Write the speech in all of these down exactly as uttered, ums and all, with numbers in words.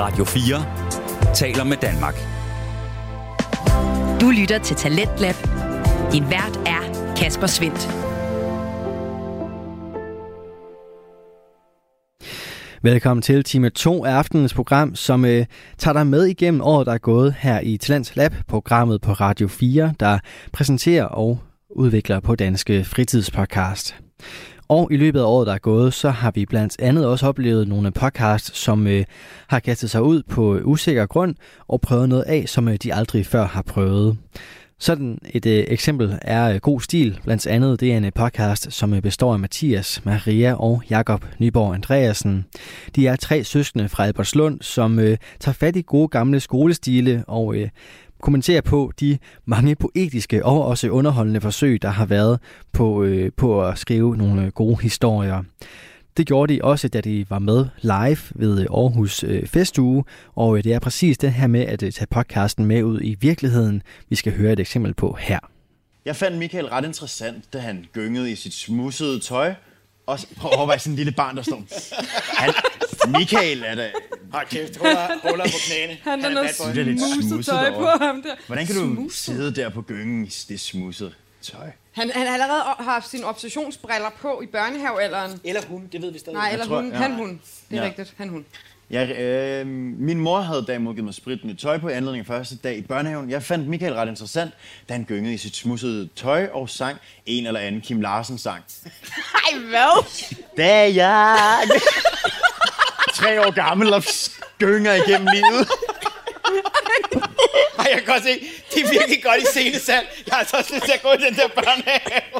Radio fire taler med Danmark. Du lytter til Talentlab. Din vært er Kasper Svindt. Velkommen til time to af aftenens program, som øh, tager dig med igennem året, der er gået her i Talents Lab, programmet på Radio fire, der præsenterer og udvikler på Danske Fritidspodcast. Og i løbet af året, der er gået, så har vi blandt andet også oplevet nogle podcasts, som øh, har kastet sig ud på usikker grund og prøvet noget af, som øh, de aldrig før har prøvet. Sådan et øh, eksempel er øh, God Stil, blandt andet det er en podcast, som øh, består af Mathias, Maria og Jakob Nyborg Andreasen. De er tre søskende fra Albertslund, som øh, tager fat i gode gamle skolestile og øh, kommenterer på de mange poetiske og også underholdende forsøg, der har været på, øh, på at skrive nogle gode historier. Det gjorde de også, da de var med live ved Aarhus Festuge, og det er præcis det her med at tage podcasten med ud i virkeligheden, vi skal høre et eksempel på her. Jeg fandt Michael ret interessant, da han gyngede i sit smudsede tøj. Og prøv at overveje sådan en lille barn, der står. Han, Michael er da... Hold kæft, ruller på knæene. Han er noget smusset tøj på ham der. Hvordan kan du sidde der på gyngen i det smudsede tøj? Han, han allerede har haft sine obsessionsbriller på i børnehavealderen. Eller hun, det ved vi stadig. Nej, eller tror, hun. Ja. Han, hun. Det er ja. rigtigt. Han, hun. Ja, øh, min mor havde derimod givet mig sprit med tøj på i anledning af første dag i børnehaven. Jeg fandt Michael ret interessant, da han gyngede i sit smudsede tøj og sang en eller anden Kim Larsen-sang. Ej, hvad? Da jeg tre år gammel og gynger igennem livet. Ej, jeg kan godt se, det er virkelig godt i scenesal. Jeg har så også lyst til at gå i den der børnehave.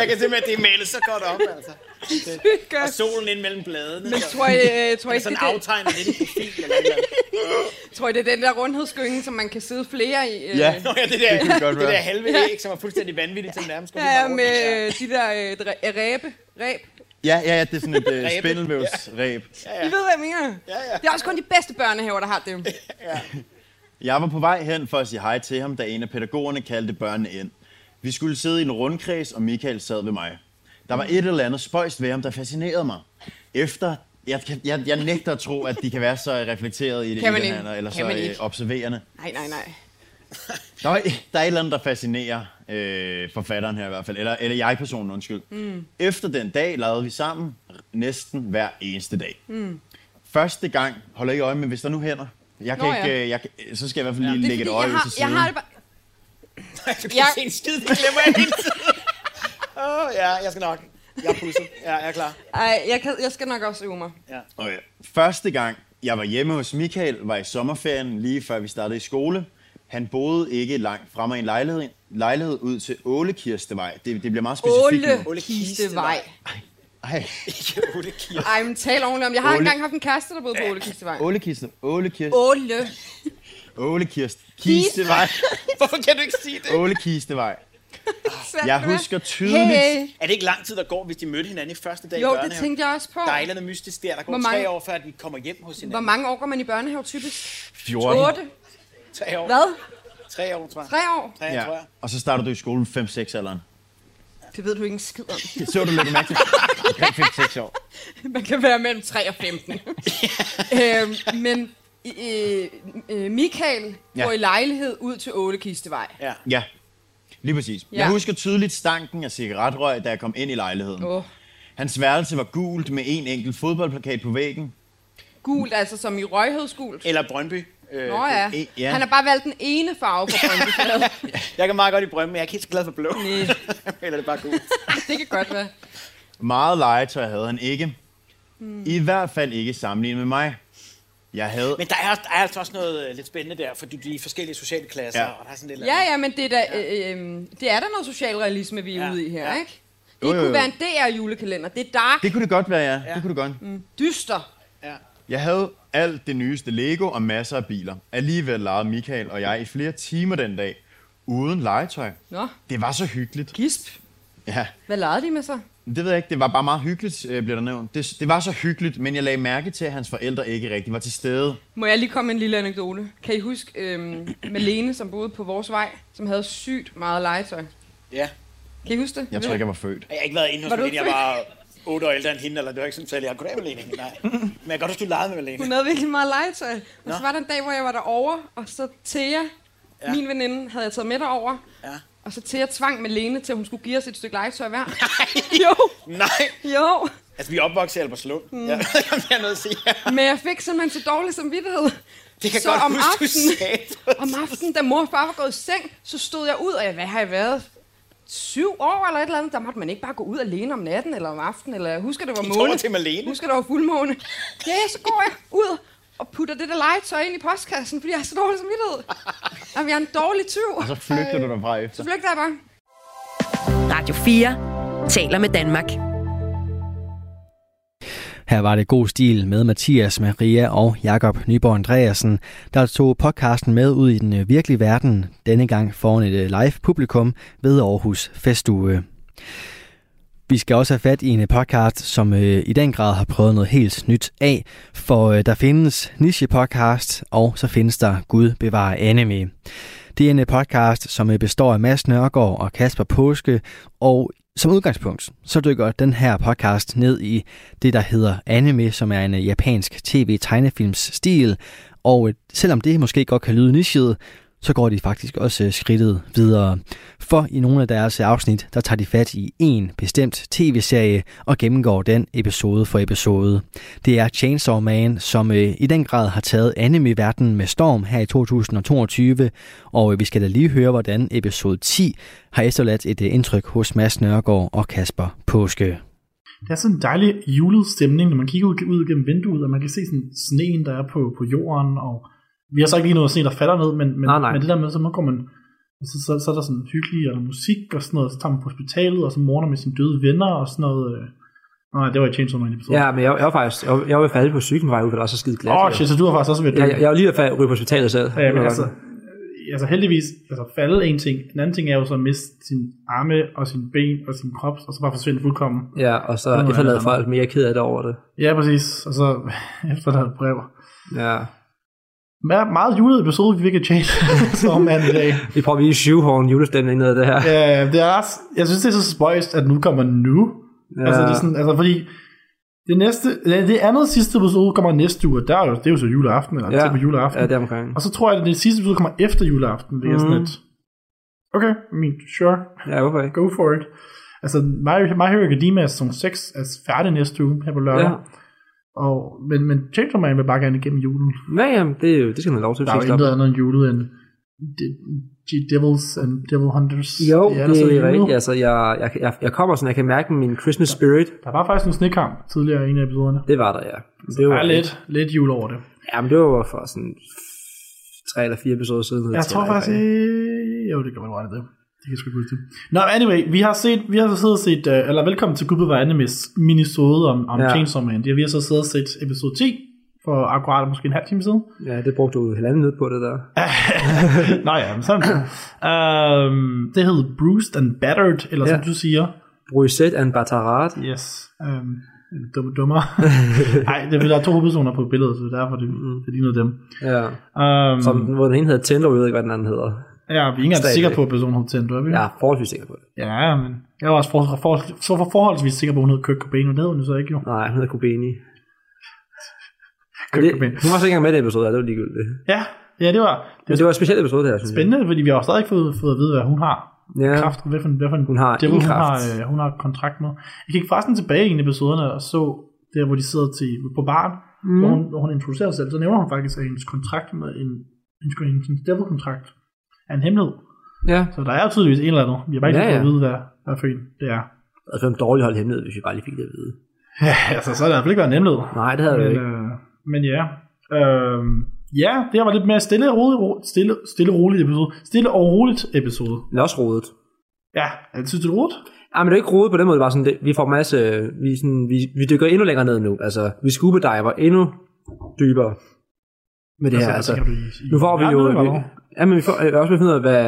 Jeg kan simpelthen, at det er malet så godt op, altså. Og solen ind mellem bladene. Men tror I, uh, tror I sådan det aftegnet lidt i profil eller noget? Tror I, det er den der rundhedsgynge, som man kan sidde flere i? Uh... Ja. Nå, ja, det der, det det der halve æg, ja. Som er fuldstændig vanvittigt, som nærmest går ja, ja, med over. De der uh, ræbe. Ræb. Ja, ja, ja, det er sådan et uh, spindelvævsræb. Ja. Ja, ja. I ved, hvad jeg mener. Ja, ja. Det er også kun de bedste børnehaver, der har det. Ja. Jeg var på vej hen for at sige hej til ham, da en af pædagogerne kaldte børnene ind. Vi skulle sidde i en rundkreds, og Michael sad ved mig. Der var et eller andet spøjst ved ham, der fascinerede mig. Efter, jeg, jeg, jeg nægter at tro, at de kan være så reflekteret i det ene eller andet, eller så observerende. Nej, nej, nej. Der, var, der er et eller andet, der fascinerer øh, forfatteren her i hvert fald, eller, eller jeg-personen, undskyld. Mm. Efter den dag lavede vi sammen næsten hver eneste dag. Mm. Første gang, holder ikke øje med, hvis der nu hænder. Jeg kan Nå, ja. ikke, jeg, så skal jeg i hvert fald lige ja. lægge et øje ud til siden. Jeg har det bare... Jeg kan ja. se en skid, det glemmer jeg hele tiden. Åh, oh, ja, jeg skal nok. Jeg er pusset. Ja, jeg er klar. Ej, jeg, kan, jeg skal nok også øve mig. Ja. Okay. Første gang, jeg var hjemme hos Michael, var i sommerferien, lige før vi startede i skole. Han boede ikke langt fremme i en lejlighed, lejlighed ud til Ålekistevej. Det, det bliver meget specifikt. Ålekistevej. Ej, ikke Ålekistevej. Ej, men tal ordentligt om. Jeg har Ole... engang haft en kæreste, der boede på Ålekistevej. Ålekistevej. Ålekistevej. Åle. Ålekistevej. Hvorfor kan du ikke sige det? Ålekistevej. Jeg husker tydeligt... Hey. Er det ikke lang tid, der går, hvis de mødte hinanden i første dag jo, i børnehaven? Jo, det tænkte jeg også på. Der er et eller andet mystisk der. Der går mange... tre år, før de kommer hjem hos hinanden. Hvor mange år går man i børnehave typisk? fjorten otte tre år. Hvad? tre år, tror jeg. tre år? tre år, ja. Tror jeg. Og så starter du i skolen fem seks alderen. Det ved du ikke en skid om. Det så du lidt mærkeligt. fem seks år. Man kan være mellem tre og femten. øhm, men... Øh, øh, Michael ja. går i lejlighed ud til Ålekistevej. Ja. ja, lige præcis. Ja. Jeg husker tydeligt stanken af cigaretrøg, da jeg kom ind i lejligheden. Oh. Hans værelse var gult med en enkelt fodboldplakat på væggen. Gult, altså som i røghødsgult? Eller Brøndby. Øh, Nå ja. E- ja, han har bare valgt den ene farve på Brøndby. Jeg kan meget godt i Brøndby, men jeg er ikke helt glad for blå. Eller det bare gult. Det kan godt være. Meget legetøj havde han ikke. Hmm. I hvert fald ikke sammenlignet med mig. Jeg havde... Men der er, der er altså også noget lidt spændende der, for de forskellige sociale klasser, ja. og der er sådan lidt... Ja, ja, men det er der, ja. øh, det er der noget socialrealisme, vi er ja. ude i her, ja. ikke? Det jo, jo, jo. kunne være en D R-julekalender, det er dark. Det kunne det godt være, ja. ja. Det kunne det godt. Mm. Dyster. Ja. Jeg havde alt det nyeste Lego og masser af biler. Alligevel legede Michael og jeg i flere timer den dag, uden legetøj. Nå. Det var så hyggeligt. Gisp. Ja. Hvad legede de med så? Det ved jeg ikke. Det var bare meget hyggeligt, øh, bliver der nævnt. Det, det var så hyggeligt, men jeg lagde mærke til, at hans forældre ikke rigtig var til stede. Må jeg lige komme med en lille anekdote? Kan I huske øh, Malene, som boede på vores vej, som havde sygt meget legetøj? Ja. Kan I huske det? Jeg tror ikke, jeg var født. Jeg har ikke været inde hos Malene. Jeg var otte år ældre end hende, eller det var ikke sådan, så jeg har kunnet have Malene, nej. Men jeg godt huske, du legede med Malene. Hun havde virkelig meget legetøj. Og Nå. så var der en dag, hvor jeg var derovre, og så Thea, ja. min veninde, havde jeg taget med derover. Ja. Og så Thea tvang Malene til, at hun skulle give os et stykke legetøj hver. Nej! Jo! Nej! Jo! Altså, vi er opvokset i Albertslund. Mm. Ja, jeg er nødt til at sige. Ja. Men jeg fik simpelthen så dårlig samvittighed. Det kan så godt om huske, aftenen, om aftenen, da mor og far var gået i seng, så stod jeg ud, og jeg, hvad har jeg været? Syv år eller et eller andet, der måtte man ikke bare gå ud alene om natten eller om aftenen, eller husker det var måne. Til Malene. Husker det var fuldmåne. Ja, så går jeg ud og putter det der legetøj ind i postkassen, fordi jeg er så dårlig samvittighed. Jamen, jeg er en dårlig tyv. Og så flygter du derfra efter. Så flygter jeg bare. Radio fire taler med Danmark. Her var det god stil med Mathias, Maria og Jakob Nyborg Andreasen, der tog podcasten med ud i den virkelige verden, denne gang foran et live publikum ved Aarhus Festuge. Vi skal også have fat i en podcast, som i den grad har prøvet noget helt nyt af, for der findes niche-podcast, og så findes der Gud bevare anime. Det er en podcast, som består af Mads Nørregård og Kasper Påske, og som udgangspunkt, så dykker den her podcast ned i det, der hedder anime, som er en japansk tv-tegnefilmsstil. Og selvom det måske godt kan lyde nichet, så går de faktisk også skridtet videre. For i nogle af deres afsnit, der tager de fat i en bestemt tv-serie og gennemgår den episode for episode. Det er Chainsaw Man, som i den grad har taget anime-verdenen med storm her i to tusind og toogtyve. Og vi skal da lige høre, hvordan episode ti har efterladt et indtryk hos Mads Nørregård og Kasper Påske. Der er sådan en dejlig julet stemning, når man kigger ud gennem vinduet, og man kan se sådan sneen, der er på, på jorden, og vi har så ikke lige noget at se, der falder ned, men, men, nej, nej. men det der med, så går man, så, så, så er der sådan hyggelig eller musik og sådan noget, så tager man på hospitalet, og så morner med sine døde venner og sådan noget. Nej, det var i Chainsaw Man episode. Ja, men jeg, jeg var faktisk, jeg, jeg var faldet på cykelvej ud, for det var så skide glat. Åh, oh, shit, så du var faktisk også ved det. Ja, jeg, jeg var lige ved at ryge på hospitalet selv. Ja, men altså, altså heldigvis, altså faldet en ting, en anden ting er jo så at miste sine arme og sine ben og sin krop, og så bare forsvinde fuldkommen. Ja, og så efterlade folk mere ked af det over det. Ja, præcis, og så efter der er brev. Ja. Meget julet episode, vi virkelig tjent som anden dag. Vi prøver lige syvhården julestemning ned af det her. Ja, det er, jeg synes, det er så spøjst, at nu kommer nu. Ja. Altså, det er sådan, altså, fordi det, næste, det andet sidste episode kommer næste uge, der er jo, det er jo så juleaften, eller ja. til på juleaften. Ja, det er omkring. Og så tror jeg, at det sidste episode kommer efter juleaften. Det er mm. sådan et, okay, I mean, sure, ja, okay. go for it. Altså, My Hero Academia sæson seks er færdig næste uge her på lørdag. Ja. Og, men men Chainsaw Man vil bare gerne igennem julen. Ja, jamen, det, det skal man lov til. Der er jo intet andet end julet end G-Devils and Devil Hunters. Jo, det er, det, det er rigtigt. Altså, jeg, jeg, jeg, jeg kommer sådan, jeg kan mærke min Christmas spirit. Der, der var faktisk en snekamp tidligere i en af episoderne. Det var der, ja. Det, det var, var lidt, lidt jul over det. Jamen, det var for sådan tre eller fire episoder siden. Jeg tror faktisk, jo, det kan man rette det. Det kan jeg sgu ikke huske. Nå, anyway, vi har set, vi har så siddet og set, uh, eller velkommen til Gubbe var Animes minisode om, om ja. Chainsaw Man. Vi har så siddet og set episode ti, for akkurat måske en halv time siden. Ja, det brugte du halvanden ned på det der. Nå ja, men sådan. um, det hed Bruised and Battered, eller ja. som du siger. Bruised and Battered. Yes. Um, dumme dummer. Nej, der er to hovedpersoner på billedet, så derfor det, det ligner dem. Ja. Um, som, hvor den ene hedder Tinder, jeg ved ikke, hvad den anden hedder. Ja, vi er ikke engang sikre på, at personen har tændt, er vi? Ja, forholdsvis sikker på det. Ja, men jeg var også for, for, for, så for forholdsvis sikker på, at hun hedder Køk Kobeni, og det havde hun så ikke jo. Nej, hun hedder Kobeni. Køk Kobeni. Hun var så ikke engang med i den episode, det var ligegyldigt. Ja, ja, det var... Det, det var et specielt episode, det her, synes jeg. Spændende, fordi vi har stadig ikke fået, fået at vide, hvad hun har. Ja. Kraft, hvad for en, hvad for en, hun har det, hun kraft. Har, øh, hun har kontrakt med. Jeg gik forresten tilbage i en af episoderne og så der, hvor de sidder til, på baren, mm. hvor, hun, hvor hun introducerer sig selv. Så nævner hun faktisk hendes kontrakt med en, en devil-kontrakt. En hemmelighed. Ja. Så der er jo tydeligvis en eller anden. Vi har bare ikke ja, ja. fået at vide, hvad, hvad for en det er. Det havde en dårlig hold hemmelighed, hvis vi bare lige fik det at vide. Ja, altså så er det i hvert fald ikke været en hemmelighed. Nej, det havde men, vi ikke. Øh, men ja. Øh, ja, det her var lidt mere stille og roligt, stille, stille, roligt episode. Stille og roligt episode. Men også rodet. Ja, jeg synes, det er rodet. Ja, men det er ikke rodet på den måde. Det var sådan, det, vi får masse... Vi, sådan, vi, vi dykker endnu længere ned nu. Altså, vi scuba diver endnu dybere med det her. Altså, altså, i, nu får vi jo... Ja, men vi får øh, også befinder, hvad...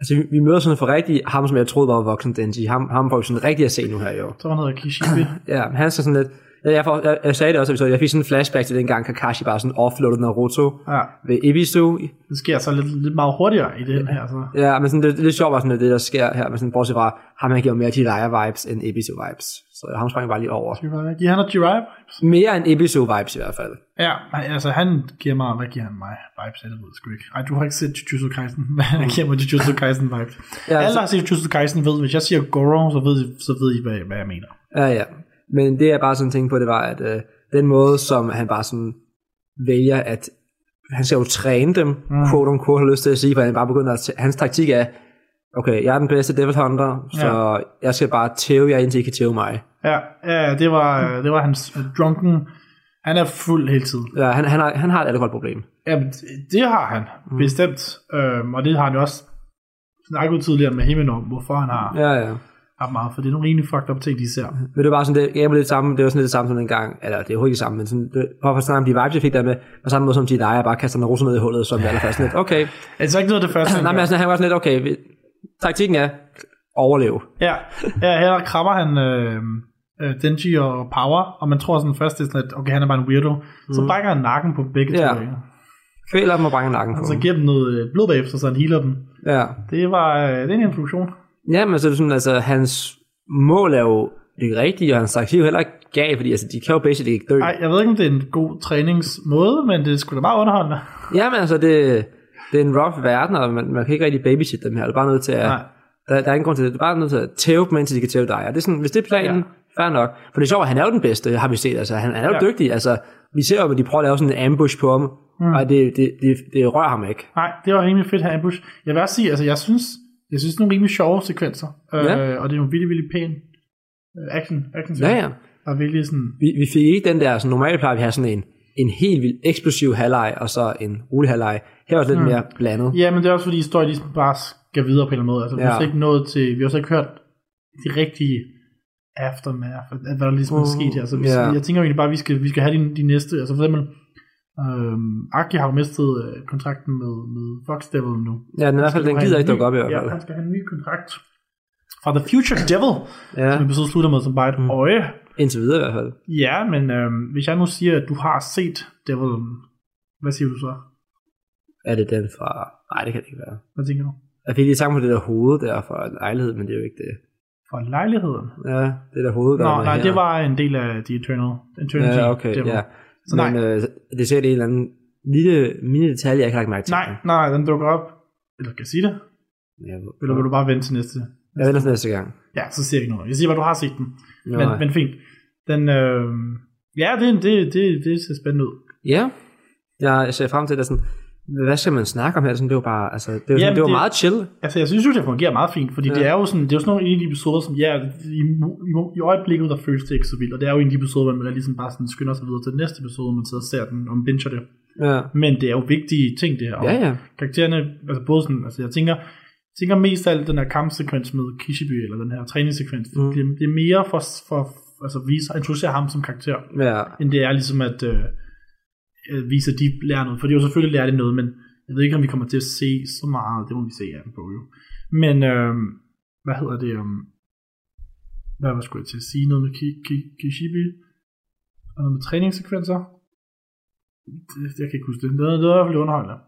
Altså, vi, vi møder sådan for rigtig ham, som jeg troede var voksen Denji. Ham, ham får vi sådan rigtig at se nu her i år. Så var han hedder Kishibe. Ja, men han så sådan lidt... Ja, jeg, får, jeg, jeg sagde det også, at vi så, jeg fik sådan en flashback til dengang Kakashi bare sådan offloadede Naruto ja. ved Ebisu. Det sker så lidt, lidt meget hurtigere i det her, så... Ja, men sådan, det, det er lidt sjovt, var sådan, det der sker her. Men sådan, bortset fra, ham han giver mere til Jirai-vibes end Ebisu-vibes. Så ham sprang bare lige over. Jirai. Giver han noget Jirai vibes? Mere end Ebisu vibes i hvert fald. Ja, nej, altså han giver mig, hvad giver han mig? Vibes, jeg ved sgu ikke. Ej, du har ikke set Jujutsu Kaisen. Han giver mig Jujutsu Kaisen vibes. Ja, alle, der har set Jujutsu Kaisen, ved, hvis jeg siger Goro, så ved, så ved I, hvad, hvad jeg mener. Ja, ja. Men det jeg bare sådan tænkte på, det var, at øh, den måde, som han bare sådan vælger at, han skal jo træne dem, mm. quote on quote, har lyst til at sige, for han bare begynder at, t- hans taktik er, okay, jeg er den bedste Devil Hunter, så ja. jeg skal bare tæve jer, indtil I kan tæve mig. Ja, ja det, var, det var hans drunken, han er fuld hele tiden. Ja, han, han, har, han har et alkoholproblem. Ja, det har han, mm. bestemt, øhm, og det har han jo også snakket tidligere med Himen om, hvorfor han har ja, ja. haft meget, for det er nogle rimelig fucked up ting, de ser. Men det var sådan, det, jeg var lidt sammen, det var sådan lidt det samme som den gang, eller det er jo ikke sammen, men sådan, det, hvorfor sådan om de vibes, jeg fik der med, og samme måde som de leger, bare kaster en rose ned i hullet, som det allerførst lidt, okay. Altså ikke noget af det første. Nej, men altså, han var sådan lidt, okay, vi, taktikken er overleve. Ja, ja her krammer han øh, øh, Denji og Power, og man tror sådan først, det er sådan, at okay, han er bare en weirdo. Mm. Så brækker han nakken på begge ja. to. Kvæler dem og brækker nakken på dem. Og så giver dem noget blodbabs, så han healer dem. Ja. Det var øh, det er en introduktion. Ja, men så er det sådan, altså hans mål er jo det rigtige, og hans taktik er jo heller ikke galt, fordi altså, de kan jo basically ikke dø. Nej, jeg ved ikke, om det er en god træningsmåde, men det skulle da bare underholdende. Ja, men altså det... Det er en rough verden, og man, man kan ikke rigtig babysitte dem her. Det er bare nødt til at... Der, der er ingen grund til det. Det er bare nødt til at tæve dem, indtil de kan tæve dig. Og det er sådan, hvis det er planen, ja. fair nok. For det er sjovt, at han er jo den bedste, har vi set. Altså, han, han er jo ja. dygtig. Altså, vi ser jo, at de prøver at lave sådan en ambush på ham, mm. og det, det, det, det rører ham ikke. Nej, det var rimelig fedt her ambush. Jeg vil også sige, altså jeg synes, jeg synes det er nogle rimelig sjove sekvenser. Ja. Øh, og det er nogle vildt, vildt pæne action, action ja, ja. Og virkelig sådan... Vi, vi fik ikke den der, sådan normalt plejer vi at have sådan en... en helt vildt eksplosiv halvleg, og så en rolig halvleg. Her er også lidt mm. mere blandet. Ja, men det er også fordi, historien ligesom bare skal videre på en eller anden måde. Altså, ja. vi har ikke nået til, vi har også ikke hørt de rigtige aftermath, hvad der ligesom uh, er sket her. Så vi, yeah. jeg tænker egentlig bare, at vi skal, vi skal have de, de næste, altså for eksempel, øhm, Aki har jo mistet kontrakten med, med Fox Devil nu. Ja, den i hvert fald, den gider ikke dukke op i hvert fald. Ja, han skal have en ny kontrakt fra The Future Devil, ja. som episode slutter med som bare et mm. øje. Indtil videre i hvert fald. Ja, men øhm, hvis jeg nu siger, at du har set Devil'en, hvad siger du så? Er det den fra... Nej, det kan det ikke være. Hvad tænker du? Jeg fik lige sammen på det der hoved der fra lejligheden, men det er jo ikke det. Fra lejligheden? Ja, det der hoved der. Nå, nej, her. Det var en del af The Eternal. Eternal ja, okay, Devil. Ja. Så men øh, det ser det en eller anden lille mini detalje, jeg kan ikke mærke til. Nej, nej, den dukker op. Eller kan jeg sige det? Ja, hvor... Eller vil du bare vente til næste? Jeg venter til næste gang. Ja, så siger jeg ikke noget. Jeg siger bare, du har set den. Men, men fint. Den, øh... ja, det, det, det, det ser spændende ud. Ja, jeg ser frem til det sådan, hvad skal man snakke om her? Sådan, det var bare, altså, det var, ja, sådan, det var det, meget chill. Altså, jeg synes jo, det fungerer meget fint, fordi ja. det er jo sådan, det er jo sådan nogle enlige episoder, som ja, i, i, i øjeblikket, der føles det ikke så vildt, og det er jo en af de episoder, hvor man ligesom bare sådan skynder sig videre til den næste episode, man sidder og ser den, og man binger det. Ja. Men det er jo vigtige ting, det her. Og ja, ja. Karaktererne, altså både sådan, altså jeg tænker, Jeg tænker mest af alt den her kampsekvens med Kishiby, eller den her træningssekvens, mm. det er mere for, for altså vise, at introducere ham som karakter, ja. end det er ligesom at øh, vise, at de lærer noget. For det er jo selvfølgelig lærer det noget, men jeg ved ikke, om vi kommer til at se så meget, det må vi se af den på jo. Men, øh, hvad hedder det, øh, hvad var skulle jeg til at sige, noget med Ki- Ki- Kishiby, og noget med træningssekvenser? Det, jeg kan ikke huske det, det er, det er i hvert fald underholdende.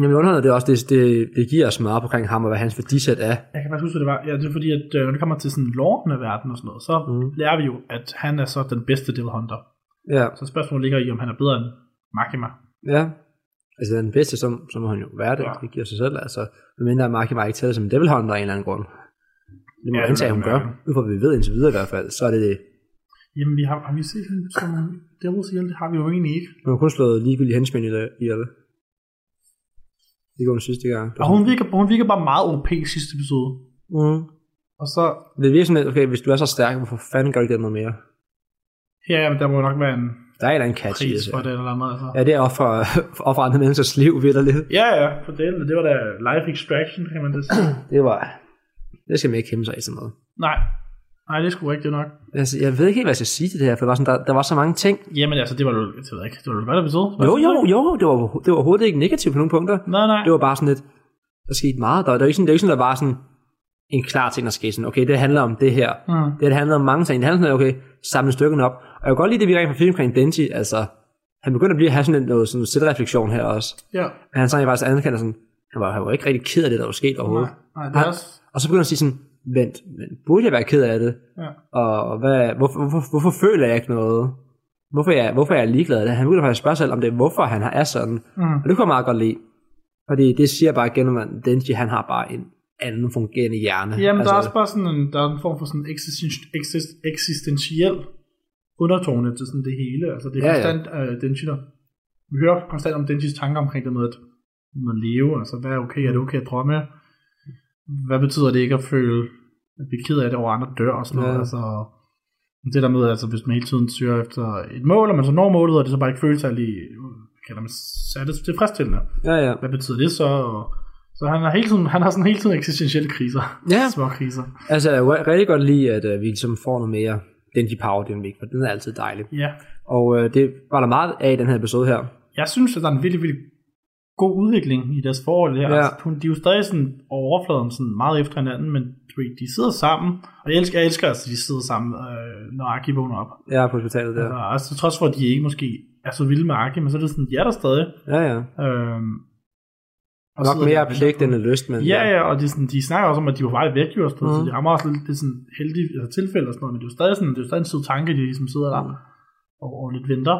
Jamen underholdet det også, det, det, det giver os meget omkring ham, og hvad hans værdisæt er. Jeg kan faktisk huske, at det var, ja, det er fordi, at øh, når det kommer til sådan lorden af verden og sådan noget, så mm. lærer vi jo, at han er så den bedste Devil Hunter. Ja. Så spørgsmålet ligger i, om han er bedre end Makima. Ja, altså den bedste, så, så må han jo være det, ja. det giver sig selv, altså. Men mindre Makima ikke tæller som en Devil Hunter af en eller anden grund. Det må ja, antage, hun gør, ud fra vi ved indtil videre i hvert fald, så er det det. Jamen vi har, har vi set hende som Devils ihjel, det har vi jo egentlig ikke. Vi har kun slået ligegyldige hensmænd ihjel. Det går den sidste gang. Og hun virker, hun virker bare meget O P i sidste episode. Mm. Og så... Det virker sådan lidt, okay, hvis du er så stærk, hvorfor fanden gør du ikke det noget mere? Ja, men der må nok være en... Der er eller en catch, pris for det eller noget. Altså. Ja, det er offer, offer andre menneskers liv, vildt lidt. Ja, ja, for det, det var da life extraction, kan man det sige. Det var... Det skal man ikke kæmpe sig i sådan noget. Nej. Nej, det er sgu rigtigt nok. Altså, jeg ved ikke helt, hvad jeg skal sige til det her, for det var sådan, der, der var så mange ting. Jamen altså, det var jo, jeg ved ikke, det var jo godt episode. Jo, jo, jo, det var, det var overhovedet ikke negativt på nogle punkter. Nej, nej. Det var bare sådan lidt, der skete meget. Der, det var ikke sådan, det var ikke sådan, der var sådan en klar ting, der skete sådan, okay, det handler om det her. Mm. Det, det handler om mange ting. Det handler sådan, okay, samle stykken op. Og jeg kan godt lide det, vi rent fra film omkring Denji, altså, han begyndte at blive, have sådan noget sådan selvreflektion her også. Ja. Men han sagde faktisk anerkender sådan, han var, han var ikke rigtig ked af det, der var sket overhovedet. Nej, nej, det er også... og, og så begyndte han at sige sådan, vent, men burde jeg være ked af det? Ja. Og hvad, hvorfor, hvorfor, hvorfor føler jeg ikke noget? Hvorfor er jeg, hvorfor er jeg ligeglad af det? Han burde faktisk spørge selv om det, hvorfor han er sådan. Mm. Og det kunne jeg meget godt lide. Fordi det siger bare igen, at Denji, han har bare en anden fungerende hjerne. Jamen, altså, der er også bare sådan en, der er en form for sådan eksisten- eksist- eksistentiel undertone til sådan det hele. Altså, det er ja, konstant ja. Uh, Denji, der vi hører konstant om Denjis tanker omkring det med, at man lever. Altså, hvad er okay? Er det okay at drømme? Hvad betyder det ikke at føle, at vi er ked af det over andre dør og sådan ja. noget? Altså, det der med, altså, hvis man hele tiden søger efter et mål, og man så når målet, og det så bare ikke føles særlig, kalder man særlig tilfredsstillende. Ja, ja. Hvad betyder det så? Og så han har, hele tiden, han har sådan hele tiden eksistentielle kriser. Ja. Små kriser. Altså, jeg kan rigtig godt lide, at uh, vi ligesom får noget mere Denji Power, den væk, for den er altid dejlig. Ja. Og uh, det var der meget af i den her episode her. Jeg synes, at der er en virkelig, virkelig god udvikling i deres forhold her. Ja. Altså, de er jo stadig sådan overfladen sådan meget efter hinanden, men de sidder sammen. Og jeg elsker, jeg elsker altså, at de sidder sammen, øh, når Aki vågner op. Ja, på hospitalet der. Altså, altså, trods for, at de ikke måske er så vilde med Aki, men så er det sådan, de er der stadig. Ja, ja. Øhm, og nok mere pligt end lyst, men... Ja, ja, og det sådan, de snakker også om, at de var vej væk, jo, mm. så de rammer også lidt det sådan heldige altså, tilfælde og sådan noget, men det er jo stadig sådan, det er jo stadig en sød tanke, de ligesom sidder der og, og lidt venter.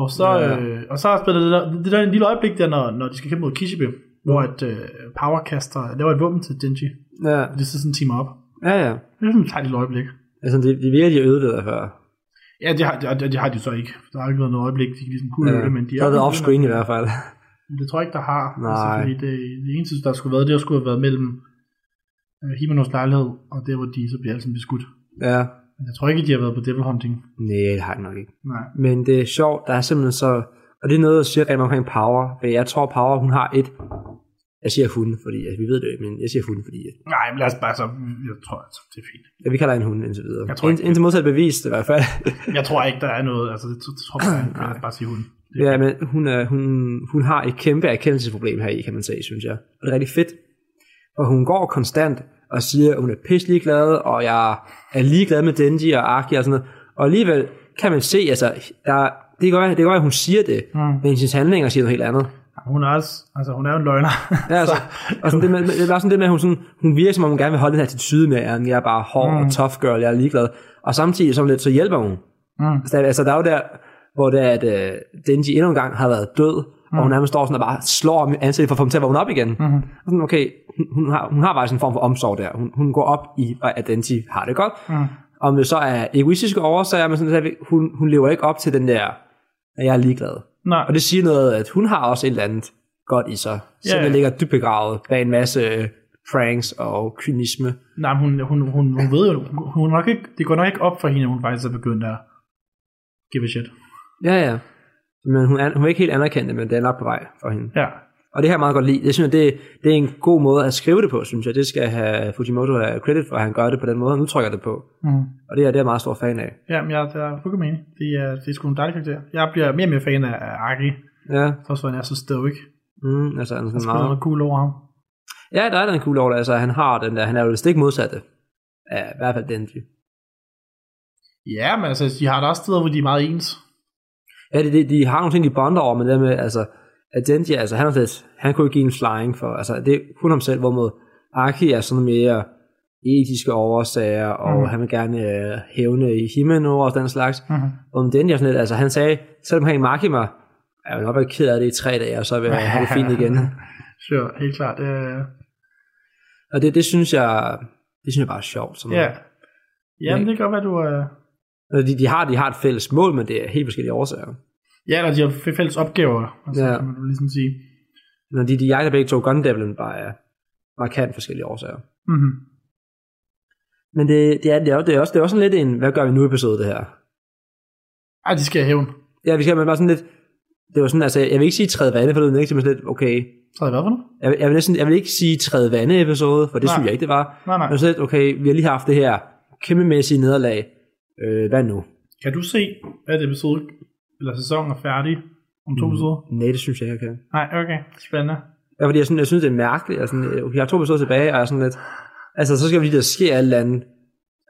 Og så, ja, ja. Øh, og så er det der, det der en lille øjeblik der, når, når de skal kæmpe mod Kishibe, mm. hvor at øh, Power kaster, laver et våben til Denji. Ja. Og det sidder sådan en time op. Ja, ja. Det er sådan et tejt lille øjeblik. Altså, det de virkelig er ødeleder før. Ja, det har, det, det har de så ikke. Der har ikke været noget øjeblik, de kan ligesom kunne ja. øve det, men de så er... Så det off-screen i hvert fald. Det tror jeg ikke, der har. Nej. Altså, fordi det, det eneste, der skulle have været, det skulle have været mellem øh, Himanos lejlighed, og der, hvor de så bliver altid beskudt. Ja. Men jeg tror ikke, de har været på devil hunting. Nej, det har de nok ikke. Nej. Men det er sjovt, der er simpelthen så... Og det er noget, jeg siger rent omkring Power, for jeg tror, Power, hun har et... Jeg siger hun, fordi altså, vi ved det jo ikke, men jeg siger hun, fordi... Nej, men lad os bare så... Jeg tror, altså, det er fint. Ja, vi kalder hende hun, indtil videre. Jeg tror ikke... Indtil modsat bevis, det i hvert fald. Jeg tror ikke, der er noget... Altså, det, det tror jeg ikke. Lad os bare sige hun. Ja, men hun, er, hun, hun har et kæmpe erkendelsesproblem her i, kan man sige, synes jeg. Og det er rigtig fedt. Og hun går konstant og siger, at hun er pisselig glad, og jeg er ligeglad med Denji og Aki og sådan noget. Og alligevel kan man se, altså, der, det går godt, at hun siger det, mm. men i sine handlinger siger noget helt andet. Hun er også, altså hun er jo en løgner. Ja, altså, og sådan det, med, det var sådan det med, at hun, sådan, hun virker, som om hun gerne vil holde den her attitude med, at jeg er bare hård mm. og tough girl, jeg er ligeglad. Og samtidig som lidt, så hjælper hun. Mm. Så, altså, der er jo der... hvor det er, at øh, Denji endnu en gang har været død, mm. og hun nærmest står sådan og bare slår ansigtet for at få dem til at vågne op igen. Mm-hmm. Og sådan, okay, hun, hun, har, hun har bare sådan en form for omsorg der. Hun, hun går op i, at Denji har det godt. Mm. Om det så er egoistiske årsager, men sådan, at hun, hun lever ikke op til den der, at jeg er ligeglad. Nej. Og det siger noget, at hun har også et eller andet godt i sig, som yeah. ligger dybt begravet bag en masse pranks og kynisme. Nej, hun, hun, hun, hun, hun ved jo, hun nok ikke, det går nok ikke op for hende, hun faktisk er begyndt at give a shit. Ja, ja. Men hun er, hun er ikke helt anerkendt, men det er nok på vej for hende. Ja. Og det her meget godt lide. Jeg synes, det, det er en god måde at skrive det på, synes jeg. Det skal have Fujimoto have credit for, at han gør det på den måde, og nu trykker det på. Mm. Og det er det er jeg meget stor fan af. Ja, men jeg er fucking enig. Det er, det er sgu en dejlig karakter. Jeg bliver mere og mere fan af Aki. Ja. Trods for, han er så stoic. Mm, altså, han er sådan meget... cool over ham. Ja, der er den cool over det. Altså, han har den der, han er jo det stik modsatte. Ja, i hvert fald Denji. Ja, men altså, de har da også steder, hvor de er meget ens. Ja, de, de, de har nogle ting, de bonder over, men det med, altså, at Denji, altså, han, lidt, han kunne jo give en flying for, altså, det er kun ham selv, hvorimod Aki er sådan mere etiske oversager, og mm. han vil gerne øh, hævne i Himeno og den slags, mm. og Denji er sådan lidt, altså, han sagde, selvom han Makima, jeg vil nok være ked af det i tre dage, og så vil jeg have det fint igen. Sure, helt klart. Uh... Og det, det synes jeg, det synes jeg bare er sjovt. Sådan yeah. Jamen, det kan godt være, du... Uh... De, de, har, de har et fælles mål, men det er helt forskellige årsager. Ja, eller de har fælles opgaver, altså, ja. Kan man ligesom sige. Når de, de jagter begge to Gun Devil, bare er markant forskellige årsager. Mm-hmm. Men det, det, er, det, er, det, er også, det er også sådan lidt en, hvad gør vi nu episode det her? Ej, de skal have hævn. Ja, vi skal have bare sådan lidt, det var sådan, altså, jeg vil ikke sige træde vande, for det er ikke simpelthen lidt, okay. Træde hvad for noget? Jeg, jeg, vil næsten, jeg vil ikke sige træde vande episode, for det nej. synes jeg ikke, det var. Nej, nej. Men så lidt, okay, vi har lige haft det her kæmpemæssige nederlag. Øh, hvad nu? Kan du se, at episode eller sæsonen er færdig om to mm, episoder? Nej, det synes jeg ikke, jeg kan. Nej, okay. Spændende. Ja, fordi jeg, sådan, jeg synes, det er mærkeligt. Jeg, sådan, jeg har to episoder tilbage, og jeg er sådan lidt... Altså, så skal vi lige, der sker et eller andet